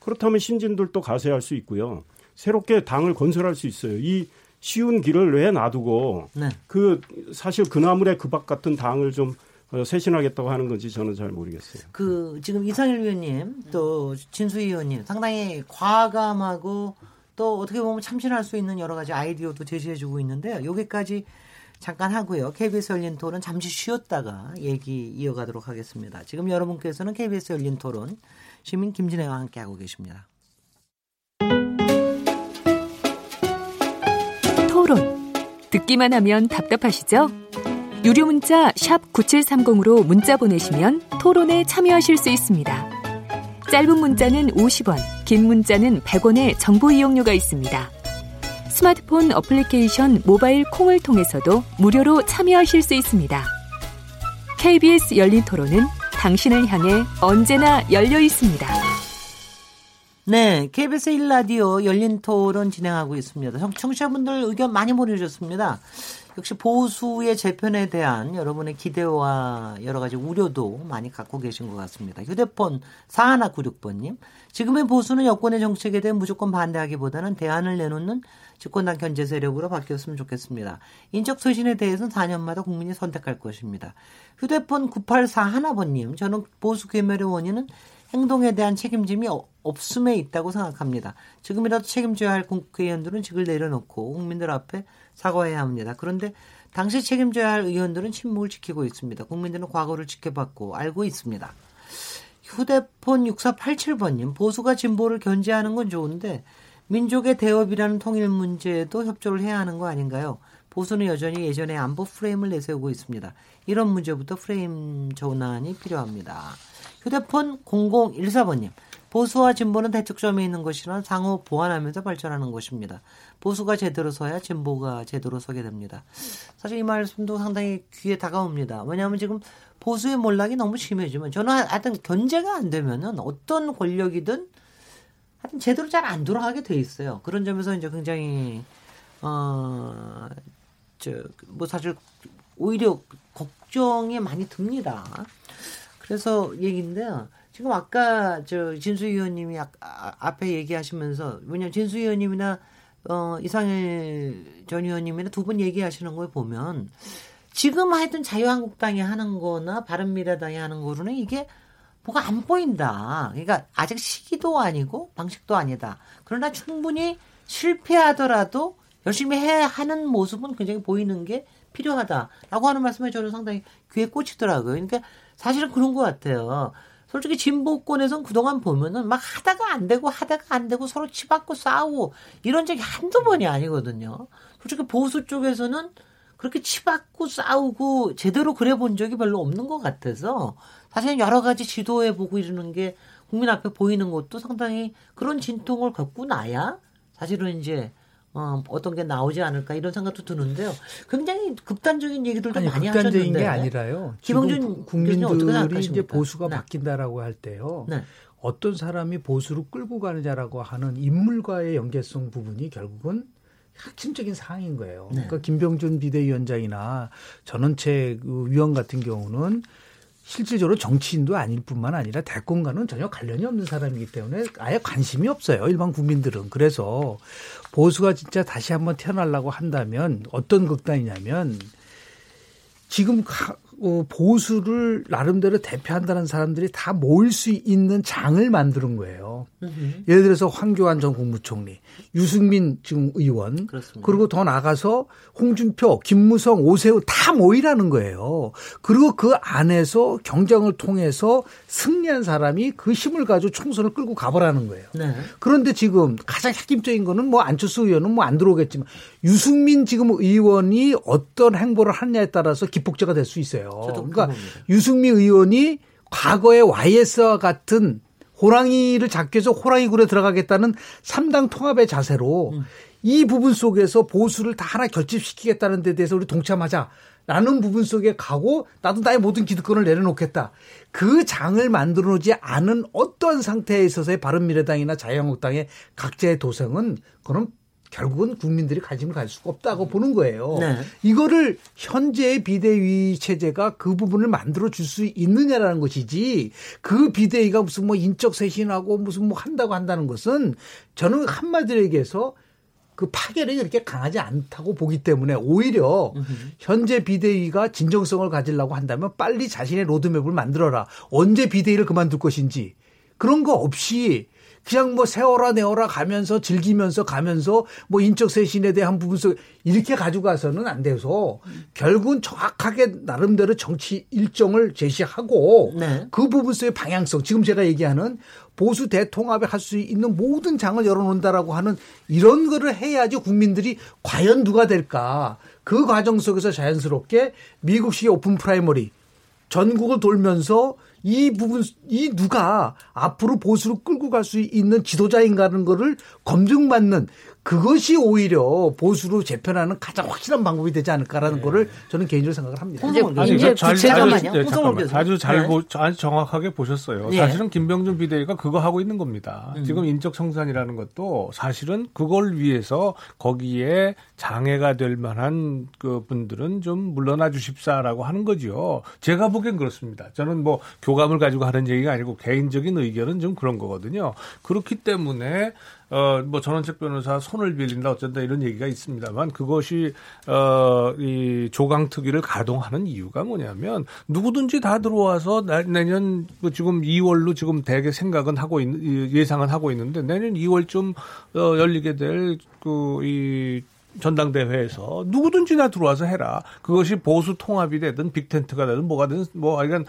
그렇다면 신진들도 가세할 수 있고요. 새롭게 당을 건설할 수 있어요. 이 쉬운 길을 왜 놔두고 네. 그 사실 그 나물에 그 밥 같은 당을 좀 쇄신하겠다고 하는 건지 저는 잘 모르겠어요. 그 지금 이상일 의원님 또 진수희 의원님 상당히 과감하고 또 어떻게 보면 참신할 수 있는 여러 가지 아이디어도 제시해주고 있는데요. 여기까지 잠깐 하고요. 케이비에스 열린 토론 잠시 쉬었다가 얘기 이어가도록 하겠습니다. 지금 여러분께서는 케이비에스 열린 토론 시민 김진애와 함께하고 계십니다. 토론. 듣기만 하면 답답하시죠? 유료 문자 샵 구칠삼공으로 문자 보내시면 토론에 참여하실 수 있습니다. 짧은 문자는 오십 원, 긴 문자는 백 원의 정보 이용료가 있습니다. 스마트폰 어플리케이션 모바일 콩을 통해서도 무료로 참여하실 수 있습니다. 케이비에스 열린 토론은 당신을 향해 언제나 열려 있습니다. 네, 케이비에스 일 라디오 열린 토론 진행하고 있습니다. 청취자분들 의견 많이 보내주셨습니다. 역시 보수의 재편에 대한 여러분의 기대와 여러 가지 우려도 많이 갖고 계신 것 같습니다. 휴대폰 사일구육 번님. 지금의 보수는 여권의 정책에 대해 무조건 반대하기보다는 대안을 내놓는 집권당 견제 세력으로 바뀌었으면 좋겠습니다. 인적 쇄신에 대해서는 사 년마다 국민이 선택할 것입니다. 휴대폰 구팔사일 번님. 저는 보수 괴멸의 원인은 행동에 대한 책임짐이 없음에 있다고 생각합니다. 지금이라도 책임져야 할 국회의원들은 직을 내려놓고 국민들 앞에 사과해야 합니다. 그런데 당시 책임져야 할 의원들은 침묵을 지키고 있습니다. 국민들은 과거를 지켜봤고 알고 있습니다. 휴대폰 육사팔칠 번님, 보수가 진보를 견제하는 건 좋은데 민족의 대업이라는 통일 문제에도 협조를 해야 하는 거 아닌가요? 보수는 여전히 예전의 안보 프레임을 내세우고 있습니다. 이런 문제부터 프레임 전환이 필요합니다. 휴대폰 공공일사 번님, 보수와 진보는 대척점에 있는 것이란 상호 보완하면서 발전하는 것입니다. 보수가 제대로 서야 진보가 제대로 서게 됩니다. 사실 이 말씀도 상당히 귀에 다가옵니다. 왜냐하면 지금 보수의 몰락이 너무 심해지면 저는 하여튼 견제가 안 되면은 어떤 권력이든 하여튼 제대로 잘 안 돌아가게 돼 있어요. 그런 점에서 이제 굉장히 어, 저, 뭐 사실 오히려 걱정이 많이 듭니다. 그래서 얘기인데요. 지금 아까 저 진수 의원님이 아, 아, 앞에 얘기하시면서 왜냐면 진수 의원님이나 어, 이상일 전 의원님이나 두 분 얘기하시는 걸 보면 지금 하여튼 자유한국당이 하는 거나 바른미래당이 하는 거로는 이게 뭐가 안 보인다. 그러니까 아직 시기도 아니고 방식도 아니다. 그러나 충분히 실패하더라도 열심히 해 하는 모습은 굉장히 보이는 게 필요하다라고 하는 말씀에 저는 상당히 귀에 꽂히더라고요. 그러니까 사실은 그런 것 같아요. 솔직히 진보권에서는 그동안 보면은 막 하다가 안 되고 하다가 안 되고 서로 치받고 싸우고 이런 적이 한두 번이 아니거든요. 솔직히 보수 쪽에서는 그렇게 치받고 싸우고 제대로 그래 본 적이 별로 없는 것 같아서 사실은 여러 가지 지도해 보고 이러는 게 국민 앞에 보이는 것도 상당히 그런 진통을 겪고 나야 사실은 이제 어, 어떤 게 나오지 않을까 이런 생각도 드는데요. 굉장히 극단적인 얘기들도 아니, 많이 극단적인 하셨는데. 극단적인 게 아니라요. 김영준 국민들이 이제 보수가 네. 바뀐다라고 할 때요. 네. 어떤 사람이 보수로 끌고 가느냐라고 하는 인물과의 연계성 부분이 결국은 핵심적인 사항인 거예요. 네. 그러니까 김병준 비대위원장이나 전원책 위원 같은 경우는 실질적으로 정치인도 아닐 뿐만 아니라 대권과는 전혀 관련이 없는 사람이기 때문에 아예 관심이 없어요. 일반 국민들은. 그래서 보수가 진짜 다시 한번 태어나려고 한다면 어떤 극단이냐면 지금 보수를 나름대로 대표한다는 사람들이 다 모일 수 있는 장을 만드는 거예요. 으흠. 예를 들어서 황교안 전 국무총리, 유승민 지금 의원, 그렇습니다. 그리고 더 나가서 홍준표, 김무성, 오세훈 다 모이라는 거예요. 그리고 그 안에서 경쟁을 통해서 승리한 사람이 그 힘을 가지고 총선을 끌고 가보라는 거예요. 네. 그런데 지금 가장 핵심적인 거는 뭐 안철수 의원은 뭐 안 들어오겠지만 유승민 지금 의원이 어떤 행보를 하느냐에 따라서 기폭제가 될 수 있어요. 그러니까 유승민 의원이 과거의 와이에스와 같은 호랑이를 잡기 위해서 호랑이굴에 들어가겠다는 삼당 통합의 자세로 음. 이 부분 속에서 보수를 다 하나 결집시키겠다는 데 대해서 우리 동참하자라는 부분 속에 가고 나도 나의 모든 기득권을 내려놓겠다. 그 장을 만들어놓지 않은 어떠한 상태에 있어서의 바른미래당이나 자유한국당의 각자의 도생은 그건 결국은 국민들이 관심을 가질 수가 없다고 보는 거예요. 네. 이거를 현재의 비대위 체제가 그 부분을 만들어줄 수 있느냐라는 것이지, 그 비대위가 무슨 뭐 인적 쇄신하고 무슨 뭐 한다고 한다는 것은 저는 한마디로 얘기해서 그 파괴력이 그렇게 강하지 않다고 보기 때문에, 오히려 현재 비대위가 진정성을 가지려고 한다면 빨리 자신의 로드맵을 만들어라. 언제 비대위를 그만둘 것인지 그런 거 없이 그냥 뭐 세워라 내어라 가면서 즐기면서 가면서 뭐 인적 쇄신에 대한 부분서 이렇게 가지고 가서는 안 돼서, 결국은 정확하게 나름대로 정치 일정을 제시하고 네. 그 부분서의 방향성, 지금 제가 얘기하는 보수 대통합에 할 수 있는 모든 장을 열어놓는다라고 하는 이런 거를 해야지 국민들이 과연 누가 될까. 그 과정 속에서 자연스럽게 미국식의 오픈 프라이머리, 전국을 돌면서 이 부분, 이 누가 앞으로 보수를 끌고 갈 수 있는 지도자인가라는 거를 검증받는, 그것이 오히려 보수로 재편하는 가장 확실한 방법이 되지 않을까라는 네. 거를 저는 개인적으로 생각을 합니다. 이제, 아니, 이제 잘, 잠깐만요. 아주, 네, 잠깐만. 아주 잘 네. 보, 아주 정확하게 보셨어요. 네. 사실은 김병준 비대위가 그거 하고 있는 겁니다. 음. 지금 인적 청산이라는 것도 사실은 그걸 위해서 거기에 장애가 될 만한 그 분들은 좀 물러나 주십사라고 하는 거죠. 제가 보기엔 그렇습니다. 저는 뭐 교감을 가지고 하는 얘기가 아니고 개인적인 의견은 좀 그런 거거든요. 그렇기 때문에 어, 뭐 전원책 변호사 손을 빌린다 어쩐다 이런 얘기가 있습니다만, 그것이 어, 이 조강특위를 가동하는 이유가 뭐냐면, 누구든지 다 들어와서 나, 내년 뭐 지금 이월로 지금 대개 생각은 하고 있는, 예상은 하고 있는데, 내년 이월쯤 어, 열리게 될 그 이 전당대회에서 누구든지 다 들어와서 해라. 그것이 보수 통합이 되든 빅텐트가 되든 뭐가 되든 뭐 하여간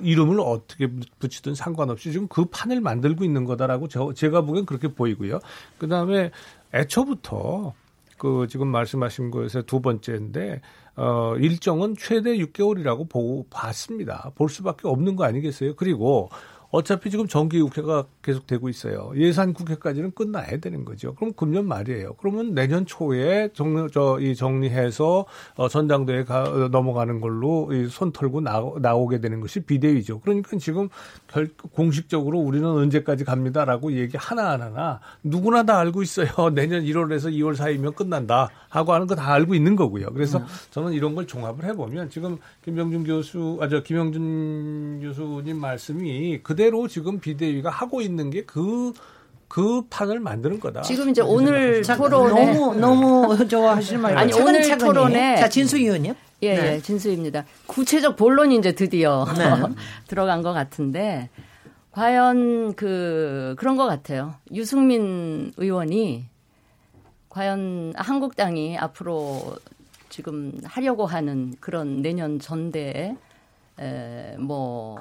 이름을 어떻게 붙이든 상관없이 지금 그 판을 만들고 있는 거다라고 저, 제가 보기엔 그렇게 보이고요. 그다음에 애초부터 그 지금 말씀하신 거에서 두 번째인데, 어, 일정은 최대 육 개월이라고 보고 봤습니다. 볼 수밖에 없는 거 아니겠어요? 그리고 어차피 지금 정기국회가 계속되고 있어요. 예산국회까지는 끝나야 되는 거죠. 그럼 금년 말이에요. 그러면 내년 초에 정리, 저, 이 정리해서 어, 전당대회 가, 넘어가는 걸로 이 손 털고 나, 나오게 되는 것이 비대위죠. 그러니까 지금 결, 공식적으로 우리는 언제까지 갑니다라고 얘기 하나하나 누구나 다 알고 있어요. 내년 일월에서 이월 사이면 끝난다 하고 하는 거 다 알고 있는 거고요. 그래서 음. 저는 이런 걸 종합을 해보면 지금 김병준 교수, 아, 저, 김영준 교수님 말씀이 그 그대로 지금 비대위가 하고 있는 게 그 그 판을 만드는 거다. 지금 이제 오늘 토론에 너무 너무 좋아하실 말이에요. 아니 오늘 차근차근히. 토론에 자 진수희 의원님. 예, 네. 예, 진수희입니다. 구체적 본론이 이제 드디어 네. 들어간 것 같은데, 과연 그 그런 것 같아요. 유승민 의원이 과연 한국당이 앞으로 지금 하려고 하는 그런 내년 전대에 에, 뭐.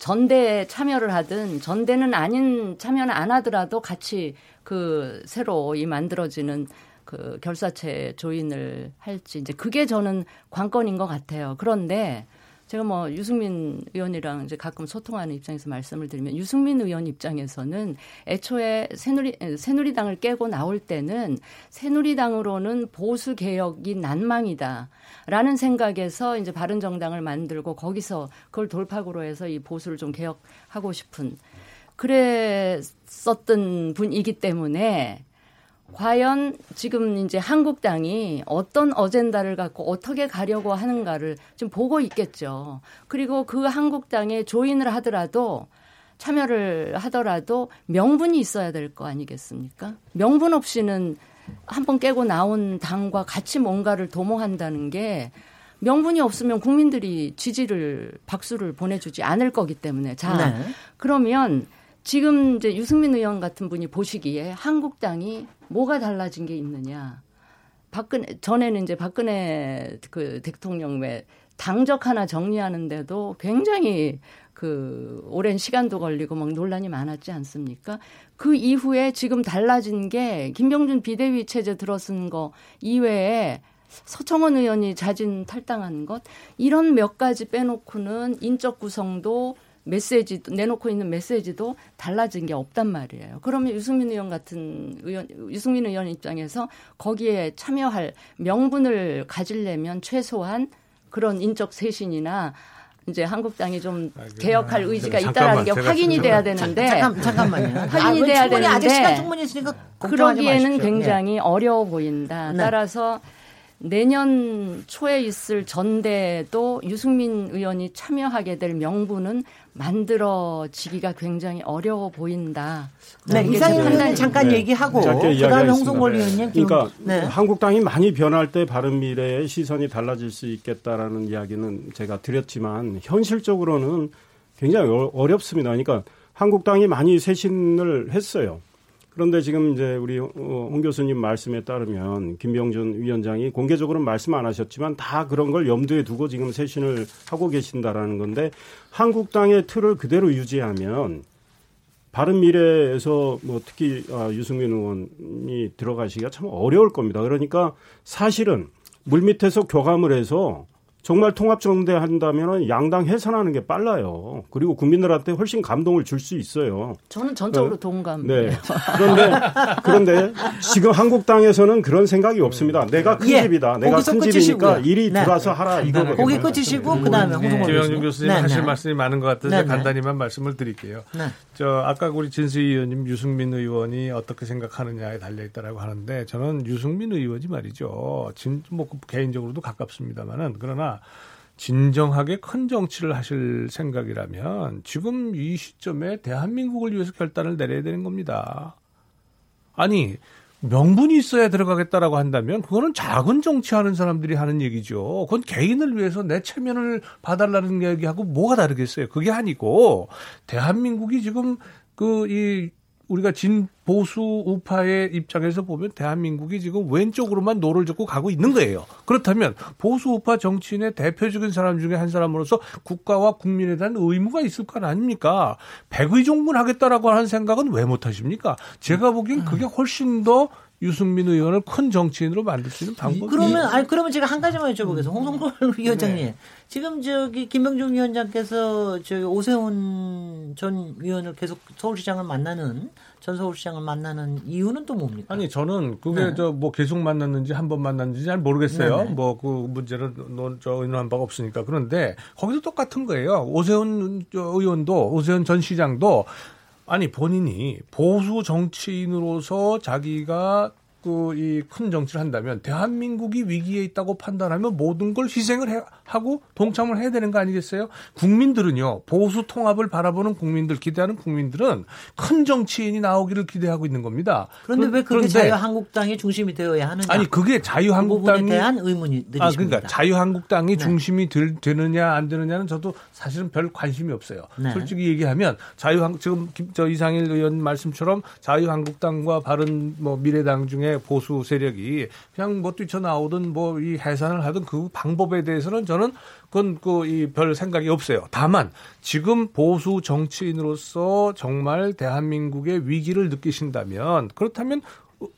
전대에 참여를 하든 전대는 아닌 참여는 안 하더라도 같이 그 새로 이 만들어지는 그 결사체 조인을 할지, 이제 그게 저는 관건인 것 같아요. 그런데 제가 뭐 유승민 의원이랑 이제 가끔 소통하는 입장에서 말씀을 드리면, 유승민 의원 입장에서는 애초에 새누리, 새누리당을 깨고 나올 때는 새누리당으로는 보수 개혁이 난망이다라는 생각에서 이제 바른정당을 만들고 거기서 그걸 돌파구로 해서 이 보수를 좀 개혁하고 싶은 그랬었던 분이기 때문에, 과연 지금 이제 한국당이 어떤 어젠다를 갖고 어떻게 가려고 하는가를 좀 보고 있겠죠. 그리고 그 한국당에 조인을 하더라도, 참여를 하더라도 명분이 있어야 될 거 아니겠습니까? 명분 없이는 한번 깨고 나온 당과 같이 뭔가를 도모한다는 게, 명분이 없으면 국민들이 지지를, 박수를 보내주지 않을 거기 때문에. 자, 네. 그러면 지금 이제 유승민 의원 같은 분이 보시기에 한국당이 뭐가 달라진 게 있느냐. 박근혜, 전에는 이제 박근혜 그 대통령 외 당적 하나 정리하는데도 굉장히 그 오랜 시간도 걸리고 막 논란이 많았지 않습니까? 그 이후에 지금 달라진 게, 김병준 비대위 체제 들어선 거 이외에 서청원 의원이 자진 탈당한 것, 이런 몇 가지 빼놓고는 인적 구성도 메시지 내놓고 있는 메시지도 달라진 게 없단 말이에요. 그러면 유승민 의원 같은 의원, 유승민 의원 입장에서 거기에 참여할 명분을 가지려면 최소한 그런 인적 쇄신이나 이제 한국당이 좀 아, 개혁할 의지가 잠깐만, 있다라는 게 확인이 돼야 되는데 잠깐 잠깐만요. 확인이 아, 돼야 충분히, 되는데 아직 시간 충분히 있으니까 그러기에는 마십시오. 굉장히 네. 어려워 보인다. 네. 따라서 내년 초에 있을 전대도 유승민 의원이 참여하게 될 명분은 만들어지기가 굉장히 어려워 보인다. 네, 이상일 의원님 잠깐 네. 얘기하고 그다음에 홍성걸 의원님. 그러니까 네. 한국당이 많이 변할 때 바른미래의 시선이 달라질 수 있겠다라는 이야기는 제가 드렸지만 현실적으로는 굉장히 어렵습니다. 그러니까 한국당이 많이 쇄신을 했어요. 그런데 지금 이제 우리 홍 교수님 말씀에 따르면 김병준 위원장이 공개적으로 말씀 안 하셨지만 다 그런 걸 염두에 두고 지금 쇄신을 하고 계신다라는 건데 한국당의 틀을 그대로 유지하면 바른미래에서 뭐 특히 유승민 의원이 들어가시기가 참 어려울 겁니다. 그러니까 사실은 물밑에서 교감을 해서 정말 통합정대한다면 양당 해산하는 게 빨라요. 그리고 국민들한테 훨씬 감동을 줄 수 있어요. 저는 전적으로 네. 동감해요. 네. 그런데, 그런데 지금 한국당에서는 그런 생각이 없습니다. 내가 큰 예. 집이다. 내가 큰 집이니까 일이 네. 들어와서 하라. 네. 이거거든요. 거기 끝이시고 네. 그다음에 홍성걸 네. 김영준 교수님 네. 하실 네. 말씀이 많은 것 같아서 네. 간단히만 말씀을 드릴게요. 네. 저 아까 우리 진수희 의원님 유승민 의원이 어떻게 생각하느냐에 달려있다라고 하는데 저는 유승민 의원이 말이죠. 진, 뭐 개인적으로도 가깝습니다만은 그러나 진정하게 큰 정치를 하실 생각이라면 지금 이 시점에 대한민국을 위해서 결단을 내려야 되는 겁니다. 아니 명분이 있어야 들어가겠다라고 한다면 그거는 작은 정치하는 사람들이 하는 얘기죠. 그건 개인을 위해서 내 체면을 봐달라는 얘기하고 뭐가 다르겠어요. 그게 아니고 대한민국이 지금 그 이 우리가 진 보수 우파의 입장에서 보면 대한민국이 지금 왼쪽으로만 노를 젓고 가고 있는 거예요. 그렇다면 보수 우파 정치인의 대표적인 사람 중에 한 사람으로서 국가와 국민에 대한 의무가 있을 거 아닙니까? 백의종군 하겠다라고 하는 생각은 왜 못하십니까? 제가 보기엔 그게 훨씬 더 유승민 의원을 큰 정치인으로 만들 수 있는 방법이 그러면 아니 그러면 제가 한 가지만 여쭤보겠습니다. 홍성걸 위원장님 네. 지금 저기 김병준 위원장께서 저기 오세훈 전 위원을 계속 서울시장을 만나는 전 서울시장을 만나는 이유는 또 뭡니까? 아니 저는 그게 네. 저 뭐 계속 만났는지 한 번 만났는지 잘 모르겠어요. 뭐 그 문제는 저 의논한 바가 없으니까 그런데 거기도 똑같은 거예요. 오세훈 의원도 오세훈 전 시장도. 아니 본인이 보수 정치인으로서 자기가 그 이 큰 정치를 한다면 대한민국이 위기에 있다고 판단하면 모든 걸 희생을 해, 하고 동참을 해야 되는 거 아니겠어요? 국민들은요. 보수 통합을 바라보는 국민들, 기대하는 국민들은 큰 정치인이 나오기를 기대하고 있는 겁니다. 그런데 왜 그게 그런데, 자유한국당이 중심이 되어야 하느냐? 아니 그게 자유한국당에 그 대한 의문들이십니다. 아, 그러니까 자유한국당이 네. 중심이 될, 되느냐 안 되느냐는 저도 사실은 별 관심이 없어요. 네. 솔직히 얘기하면 자유한 지금 저 이상일 의원 말씀처럼 자유한국당과 바른 뭐 미래당 중에 보수 세력이 그냥 뭐 뛰쳐나오든 뭐 이 해산을 하든 그 방법에 대해서는 저는 그건 그 이 별 생각이 없어요. 다만 지금 보수 정치인으로서 정말 대한민국의 위기를 느끼신다면 그렇다면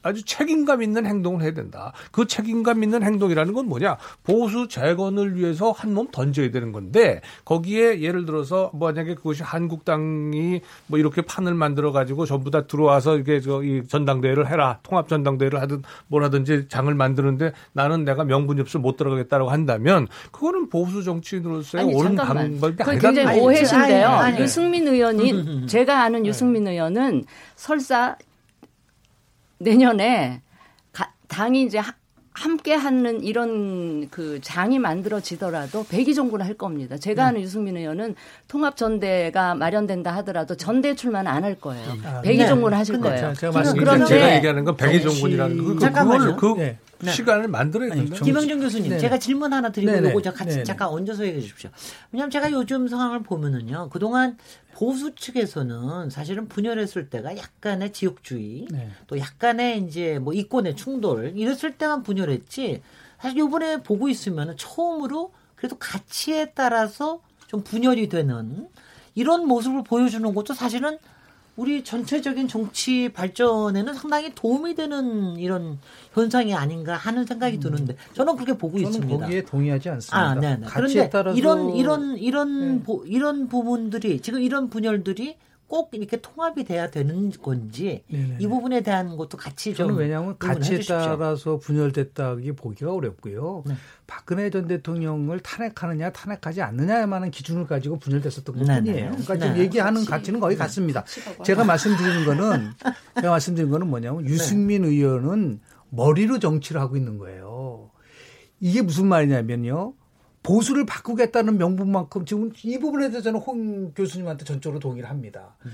아주 책임감 있는 행동을 해야 된다. 그 책임감 있는 행동이라는 건 뭐냐? 보수 재건을 위해서 한 몸 던져야 되는 건데 거기에 예를 들어서 뭐 만약에 그것이 한국당이 뭐 이렇게 판을 만들어 가지고 전부 다 들어와서 이게 저 이 전당대회를 해라, 통합 전당대회를 하든 뭐라든지 장을 만드는데 나는 내가 명분이 없어 못 들어가겠다라고 한다면 그거는 보수 정치인으로서의 아니, 옳은 방법이 아니라 굉장히 오해신데요. 아니, 아니. 유승민 의원이 제가 아는 유승민 의원은 설사 내년에 가, 당이 이제 하, 함께하는 이런 그 장이 만들어지더라도 백의종군을 할 겁니다. 제가 네. 아는 유승민 의원은 통합전대가 마련된다 하더라도 전대 출마는 안 할 거예요. 아, 백의종군을 네. 하실 거예요. 제가 말씀드린 제가 얘기하는 건 백의종군이라는 거. 잠깐만요. 그 네. 시간을 만들어야 된다. 김영준 교수님, 네. 제가 질문 하나 드리고 네네. 요거 같이 네네. 잠깐 얹어서 얘기해 주십시오. 왜냐하면 제가 요즘 상황을 보면은요, 그동안 보수 측에서는 사실은 분열했을 때가 약간의 지역주의, 네. 또 약간의 이제 뭐 이권의 충돌 이랬을 때만 분열했지. 사실 이번에 보고 있으면은 처음으로 그래도 가치에 따라서 좀 분열이 되는 이런 모습을 보여주는 것도 사실은 우리 전체적인 정치 발전에는 상당히 도움이 되는 이런 현상이 아닌가 하는 생각이 드는데 저는 그렇게 보고 저는 있습니다. 저는 거기에 동의하지 않습니다. 아, 네네. 그런데 따라서... 이런 이런 이런 네. 보, 이런 부분들이 지금 이런 분열들이 꼭 이렇게 통합이 돼야 되는 건지 네네. 이 부분에 대한 것도 같이 좀. 저는 왜냐하면 가치에 해주십시오. 따라서 분열됐다기 보기가 어렵고요. 네. 박근혜 전 대통령을 탄핵하느냐 탄핵하지 않느냐만한 기준을 가지고 분열됐었던 것 뿐이에요. 네네. 그러니까 지금 네. 얘기하는 그치. 가치는 거의 네. 같습니다. 제가 말씀드리는 거는 제가 말씀드리는 거는 뭐냐면 유승민 네. 의원은 머리로 정치를 하고 있는 거예요. 이게 무슨 말이냐면요. 보수를 바꾸겠다는 명분만큼 지금 이 부분에 대해서는 홍 교수님한테 전적으로 동의를 합니다. 음.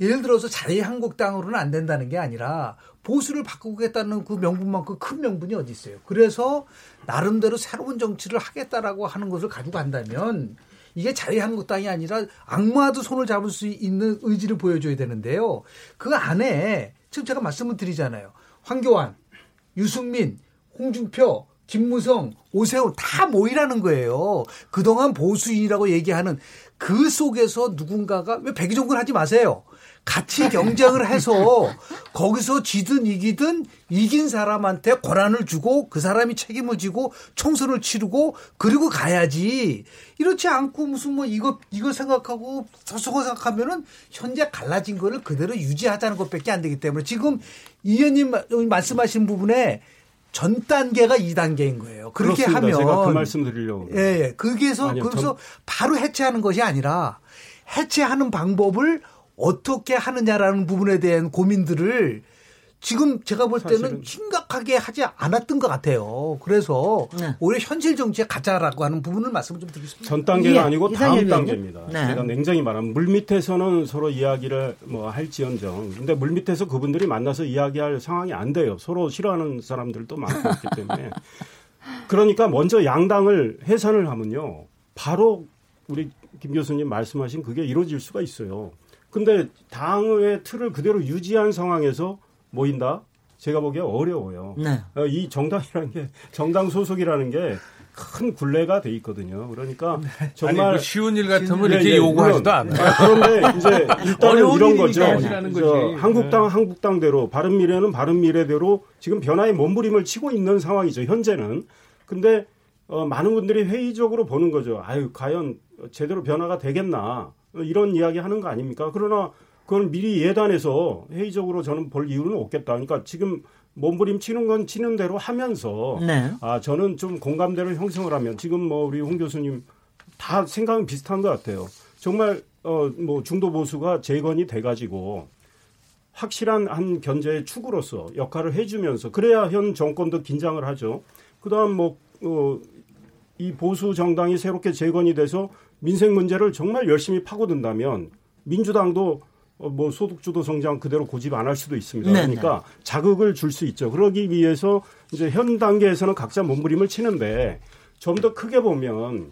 예를 들어서 자유한국당으로는 안 된다는 게 아니라 보수를 바꾸겠다는 그 명분만큼 큰 명분이 어디 있어요. 그래서 나름대로 새로운 정치를 하겠다라고 하는 것을 가지고 간다면 이게 자유한국당이 아니라 악마도 손을 잡을 수 있는 의지를 보여줘야 되는데요. 그 안에 지금 제가 말씀을 드리잖아요. 황교안, 유승민, 홍준표, 김무성, 오세훈 다 모이라는 거예요. 그동안 보수인이라고 얘기하는 그 속에서 누군가가 왜 백의종군 하지 마세요. 같이 경쟁을 해서 거기서 지든 이기든 이긴 사람한테 권한을 주고 그 사람이 책임을 지고 총선을 치르고 그리고 가야지. 이렇지 않고 무슨 뭐 이거 이거 생각하고 저거 생각하면은 현재 갈라진 거를 그대로 유지하자는 것밖에 안 되기 때문에 지금 이 의원님 말씀하신 부분에 전 단계가 이 단계인 거예요. 그렇게 그렇습니다. 하면 제가 그 말씀 드리려고. 예, 예. 거기에서 그래서 전... 바로 해체하는 것이 아니라 해체하는 방법을 어떻게 하느냐라는 부분에 대한 고민들을 지금 제가 볼 때는 사실은... 심각하게 하지 않았던 것 같아요. 그래서 네. 오히려 현실 정치에 가자라고 하는 부분을 말씀을 좀 드리겠습니다. 전 단계가 예. 아니고 다음 단계입니다. 네. 제가 냉정히 말하면 물밑에서는 서로 이야기를 뭐 할지언정. 근데 물밑에서 그분들이 만나서 이야기할 상황이 안 돼요. 서로 싫어하는 사람들도 많고 있기 때문에. 그러니까 먼저 양당을 해산을 하면요. 바로 우리 김 교수님 말씀하신 그게 이루어질 수가 있어요. 근데 당의 틀을 그대로 유지한 상황에서 모인다? 제가 보기에 어려워요. 네. 이 정당이라는 게 정당 소속이라는 게 큰 굴레가 돼 있거든요. 그러니까 정말 아니, 쉬운 일 같으면 이렇게 예, 요구하지도 않아요. 그런데 이제 일단은 이런 거죠. 한국당 네. 한국당대로 바른미래는 바른미래대로 지금 변화의 몸부림을 치고 있는 상황이죠. 현재는. 근데 어, 많은 분들이 회의적으로 보는 거죠. 아유 과연 제대로 변화가 되겠나 이런 이야기 하는 거 아닙니까? 그러나 그건 미리 예단해서 회의적으로 저는 볼 이유는 없겠다. 그러니까 지금 몸부림 치는 건 치는 대로 하면서 네. 아 저는 좀 공감대를 형성을 하면 지금 뭐 우리 홍 교수님 다 생각은 비슷한 것 같아요. 정말 어 뭐 중도 보수가 재건이 돼가지고 확실한 한 견제의 축으로서 역할을 해주면서 그래야 현 정권도 긴장을 하죠. 그다음 뭐 어 이 보수 정당이 새롭게 재건이 돼서 민생 문제를 정말 열심히 파고든다면 민주당도 뭐 소득주도 성장 그대로 고집 안 할 수도 있습니다. 그러니까 네네. 자극을 줄 수 있죠. 그러기 위해서 이제 현 단계에서는 각자 몸부림을 치는데 좀 더 크게 보면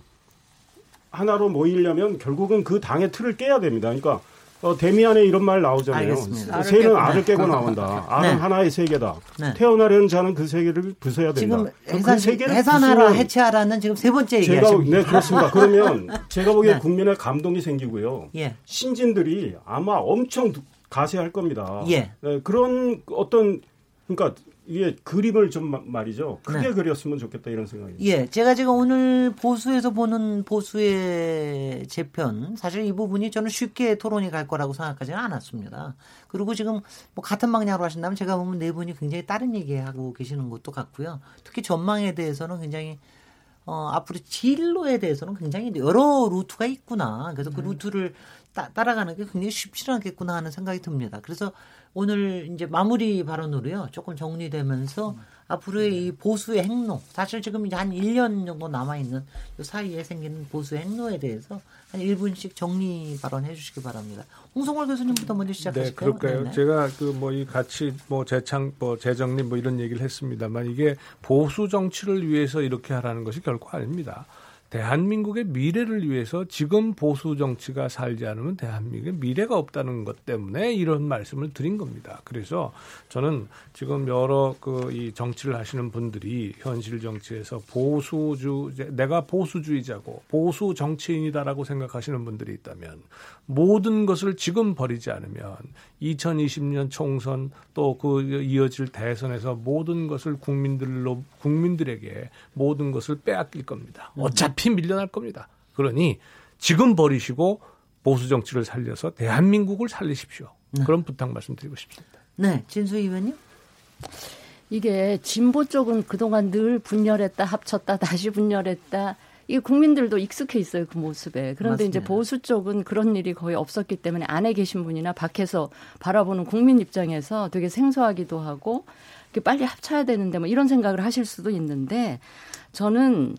하나로 모이려면 결국은 그 당의 틀을 깨야 됩니다. 그러니까 어, 데미안에 이런 말 나오잖아요. 알겠습니다. 새는 알을 깨고, 알을 깨고 나온다. 알은 네. 하나의 세계다. 네. 태어나려는 자는 그 세계를 부숴야 된다. 지금 해산, 그 세계를 해산하라 해체하라는 지금 세 번째 얘기하십니다. 네, 그렇습니다. 그러면 제가 보기에 네. 국민의 감동이 생기고요. 예. 신진들이 아마 엄청 가세할 겁니다. 예. 네, 그런 어떤 그러니까 이게 그림을 좀 말이죠. 크게 네. 그렸으면 좋겠다 이런 생각입니다. 예, 제가 지금 오늘 보수에서 보는 보수의 재편 사실 이 부분이 저는 쉽게 토론이 갈 거라고 생각하지는 않았습니다. 그리고 지금 뭐 같은 방향으로 하신다면 제가 보면 네 분이 굉장히 다른 얘기하고 계시는 것도 같고요. 특히 전망에 대해서는 굉장히 어, 앞으로 진로에 대해서는 굉장히 여러 루트가 있구나. 그래서 그 음. 루트를 따, 따라가는 게 굉장히 쉽지 않겠구나 하는 생각이 듭니다. 그래서 오늘 이제 마무리 발언으로요. 조금 정리되면서 음. 앞으로의 네. 이 보수의 행로. 사실 지금 이제 한 일 년 정도 남아있는 이 사이에 생기는 보수의 행로에 대해서 한 일 분씩 정리 발언해 주시기 바랍니다. 홍성걸 교수님부터 먼저 시작하실까요? 네, 그럴까요? 네네. 제가 그 뭐 이 같이 뭐 재창, 뭐 재정립 뭐 이런 얘기를 했습니다만 이게 보수 정치를 위해서 이렇게 하라는 것이 결코 아닙니다. 대한민국의 미래를 위해서 지금 보수 정치가 살지 않으면 대한민국의 미래가 없다는 것 때문에 이런 말씀을 드린 겁니다. 그래서 저는 지금 여러 그 이 정치를 하시는 분들이 현실 정치에서 보수주, 내가 보수주의자고 보수 정치인이다라고 생각하시는 분들이 있다면 모든 것을 지금 버리지 않으면 이천이십 년 총선 또 그 이어질 대선에서 모든 것을 국민들로, 국민들에게 모든 것을 빼앗길 겁니다. 어차피 밀려날 겁니다. 그러니 지금 버리시고 보수 정치를 살려서 대한민국을 살리십시오. 네. 그런 부탁 말씀드리고 싶습니다. 네, 진수희 의원님. 이게 진보 쪽은 그동안 늘 분열했다, 합쳤다, 다시 분열했다. 이 국민들도 익숙해 있어요, 그 모습에. 그런데 맞습니다. 이제 보수 쪽은 그런 일이 거의 없었기 때문에 안에 계신 분이나 밖에서 바라보는 국민 입장에서 되게 생소하기도 하고 빨리 합쳐야 되는데 뭐 이런 생각을 하실 수도 있는데, 저는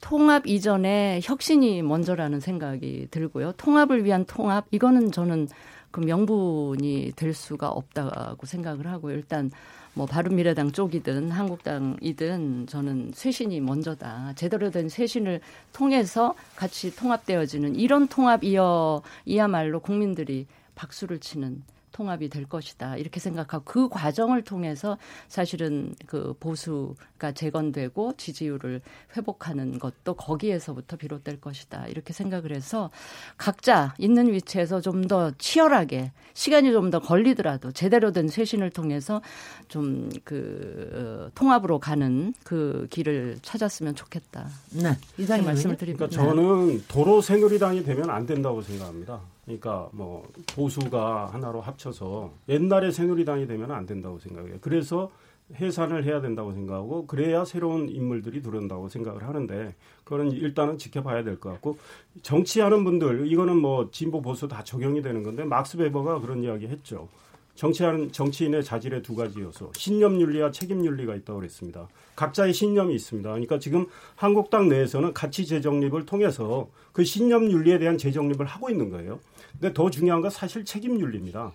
통합 이전에 혁신이 먼저라는 생각이 들고요. 통합을 위한 통합, 이거는 저는 그 명분이 될 수가 없다고 생각을 하고요. 일단 뭐 바른미래당 쪽이든 한국당이든 저는 쇄신이 먼저다. 제대로 된 쇄신을 통해서 같이 통합되어지는 이런 통합이여, 이야말로 국민들이 박수를 치는 통합이 될 것이다. 이렇게 생각하고 그 과정을 통해서 사실은 그 보수가 재건되고 지지율을 회복하는 것도 거기에서부터 비롯될 것이다. 이렇게 생각을 해서 각자 있는 위치에서 좀 더 치열하게, 시간이 좀 더 걸리더라도 제대로 된 쇄신을 통해서 좀 그 통합으로 가는 그 길을 찾았으면 좋겠다. 네, 이상의 말씀을 드립니다. 그러니까 저는 도로 새누리당이 되면 안 된다고 생각합니다. 그러니까 뭐 보수가 하나로 합쳐서 옛날에 새누리당이 되면 안 된다고 생각해요. 그래서 해산을 해야 된다고 생각하고, 그래야 새로운 인물들이 들어온다고 생각을 하는데, 그거는 일단은 지켜봐야 될 것 같고, 정치하는 분들, 이거는 뭐 진보 보수 다 적용이 되는 건데, 막스 베버가 그런 이야기 했죠. 정치하는 정치인의 자질의 두 가지 요소, 신념 윤리와 책임 윤리가 있다고 그랬습니다. 각자의 신념이 있습니다. 그러니까 지금 한국당 내에서는 가치 재정립을 통해서 그 신념 윤리에 대한 재정립을 하고 있는 거예요. 근데 더 중요한 건 사실 책임 윤리입니다.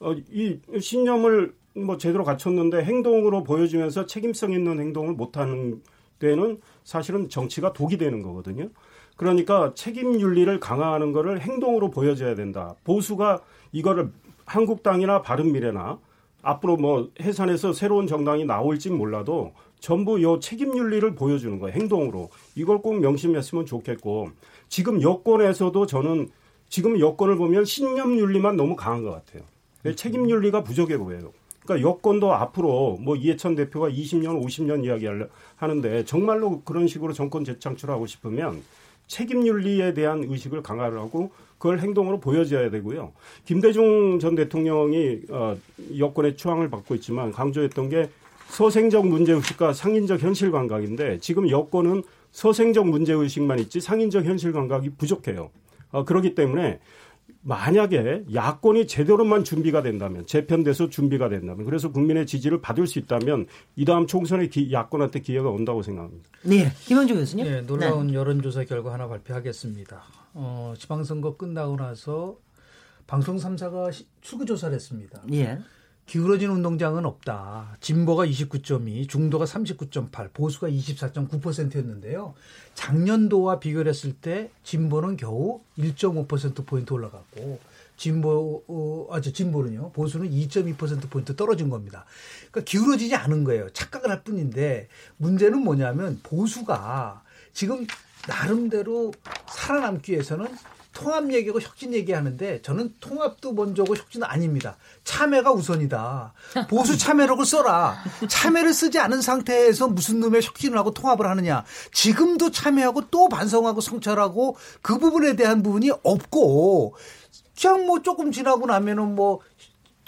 어, 이 신념을 뭐 제대로 갖췄는데 행동으로 보여주면서 책임성 있는 행동을 못하는 데는 사실은 정치가 독이 되는 거거든요. 그러니까 책임 윤리를 강화하는 거를 행동으로 보여줘야 된다. 보수가 이거를 한국당이나 바른미래나 앞으로 뭐 해산해서 새로운 정당이 나올지 몰라도 전부 요 책임 윤리를 보여주는 거예요. 행동으로. 이걸 꼭 명심했으면 좋겠고, 지금 여권에서도 저는 지금 여권을 보면 신념 윤리만 너무 강한 것 같아요. 책임 윤리가 부족해 보여요. 그러니까 여권도 앞으로 뭐 이해찬 대표가 이십 년, 오십 년 이야기를 하는데, 정말로 그런 식으로 정권 재창출하고 싶으면 책임 윤리에 대한 의식을 강화를 하고 그걸 행동으로 보여줘야 되고요. 김대중 전 대통령이 여권의 추앙을 받고 있지만 강조했던 게 서생적 문제의식과 상인적 현실감각인데, 지금 여권은 서생적 문제의식만 있지 상인적 현실감각이 부족해요. 그렇기 때문에 만약에 야권이 제대로만 준비가 된다면, 재편돼서 준비가 된다면, 그래서 국민의 지지를 받을 수 있다면 이 다음 총선에 기, 야권한테 기회가 온다고 생각합니다. 네, 김영준 교수님. 네, 놀라운 네. 여론조사 결과 하나 발표하겠습니다. 어, 지방선거 끝나고 나서 방송 삼 사가 출구조사를 했습니다. 예. 기울어진 운동장은 없다. 진보가 이십구 점 이, 중도가 삼십구 점 팔, 보수가 이십사 점 구 퍼센트였는데요. 작년도와 비교를 했을 때 진보는 겨우 일 점 오 퍼센트포인트 올라갔고, 진보, 어, 아, 저 진보는요, 보수는 이 점 이 퍼센트포인트 떨어진 겁니다. 그러니까 기울어지지 않은 거예요. 착각을 할 뿐인데, 문제는 뭐냐면 보수가 지금 나름대로 살아남기 위해서는 통합 얘기하고 혁신 얘기하는데, 저는 통합도 먼저고 혁신은 아닙니다. 참회가 우선이다. 보수 참회라고 써라. 참회를 쓰지 않은 상태에서 무슨 놈의 혁신을 하고 통합을 하느냐. 지금도 참회하고 또 반성하고 성찰하고 그 부분에 대한 부분이 없고, 그냥 뭐 조금 지나고 나면은 뭐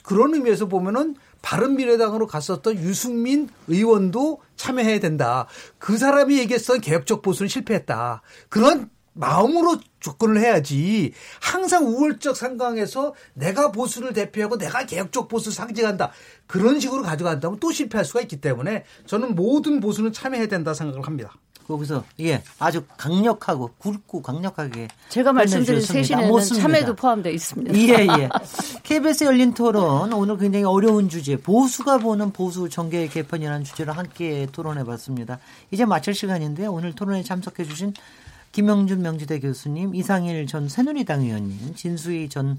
그런 의미에서 보면은 바른미래당으로 갔었던 유승민 의원도 참여해야 된다. 그 사람이 얘기했던 개혁적 보수는 실패했다. 그런 마음으로 접근을 해야지, 항상 우월적 상강에서 내가 보수를 대표하고 내가 개혁적 보수를 상징한다, 그런 식으로 가져간다면 또 실패할 수가 있기 때문에 저는 모든 보수는 참여해야 된다 생각을 합니다. 거기서 예, 아주 강력하고 굵고 강력하게 제가 말씀드린 쇄신에는 참여도 포함되어 있습니다. 예예. 예. 케이비에스 열린 토론, 오늘 굉장히 어려운 주제, 보수가 보는 보수 정계 개편이라는 주제로 함께 토론해봤습니다. 이제 마칠 시간인데, 오늘 토론에 참석해주신 김영준 명지대 교수님, 이상일 전 새누리당 의원님, 진수희 전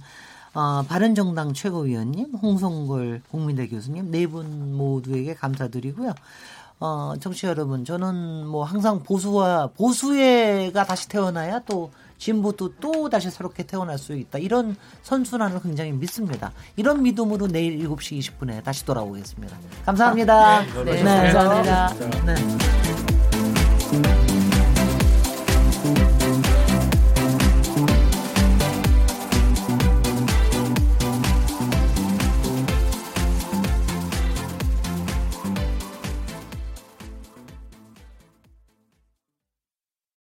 어, 바른정당 최고위원님, 홍성걸 국민대 교수님 네 분 모두에게 감사드리고요. 어, 청취자 여러분, 저는 뭐 항상 보수와 보수애가 다시 태어나야 또 진보도 또 다시 새롭게 태어날 수 있다, 이런 선순환을 굉장히 믿습니다. 이런 믿음으로 내일 일곱 시 이십 분에 다시 돌아오겠습니다. 감사합니다. 네, 네, 네, 감사합니다. 네.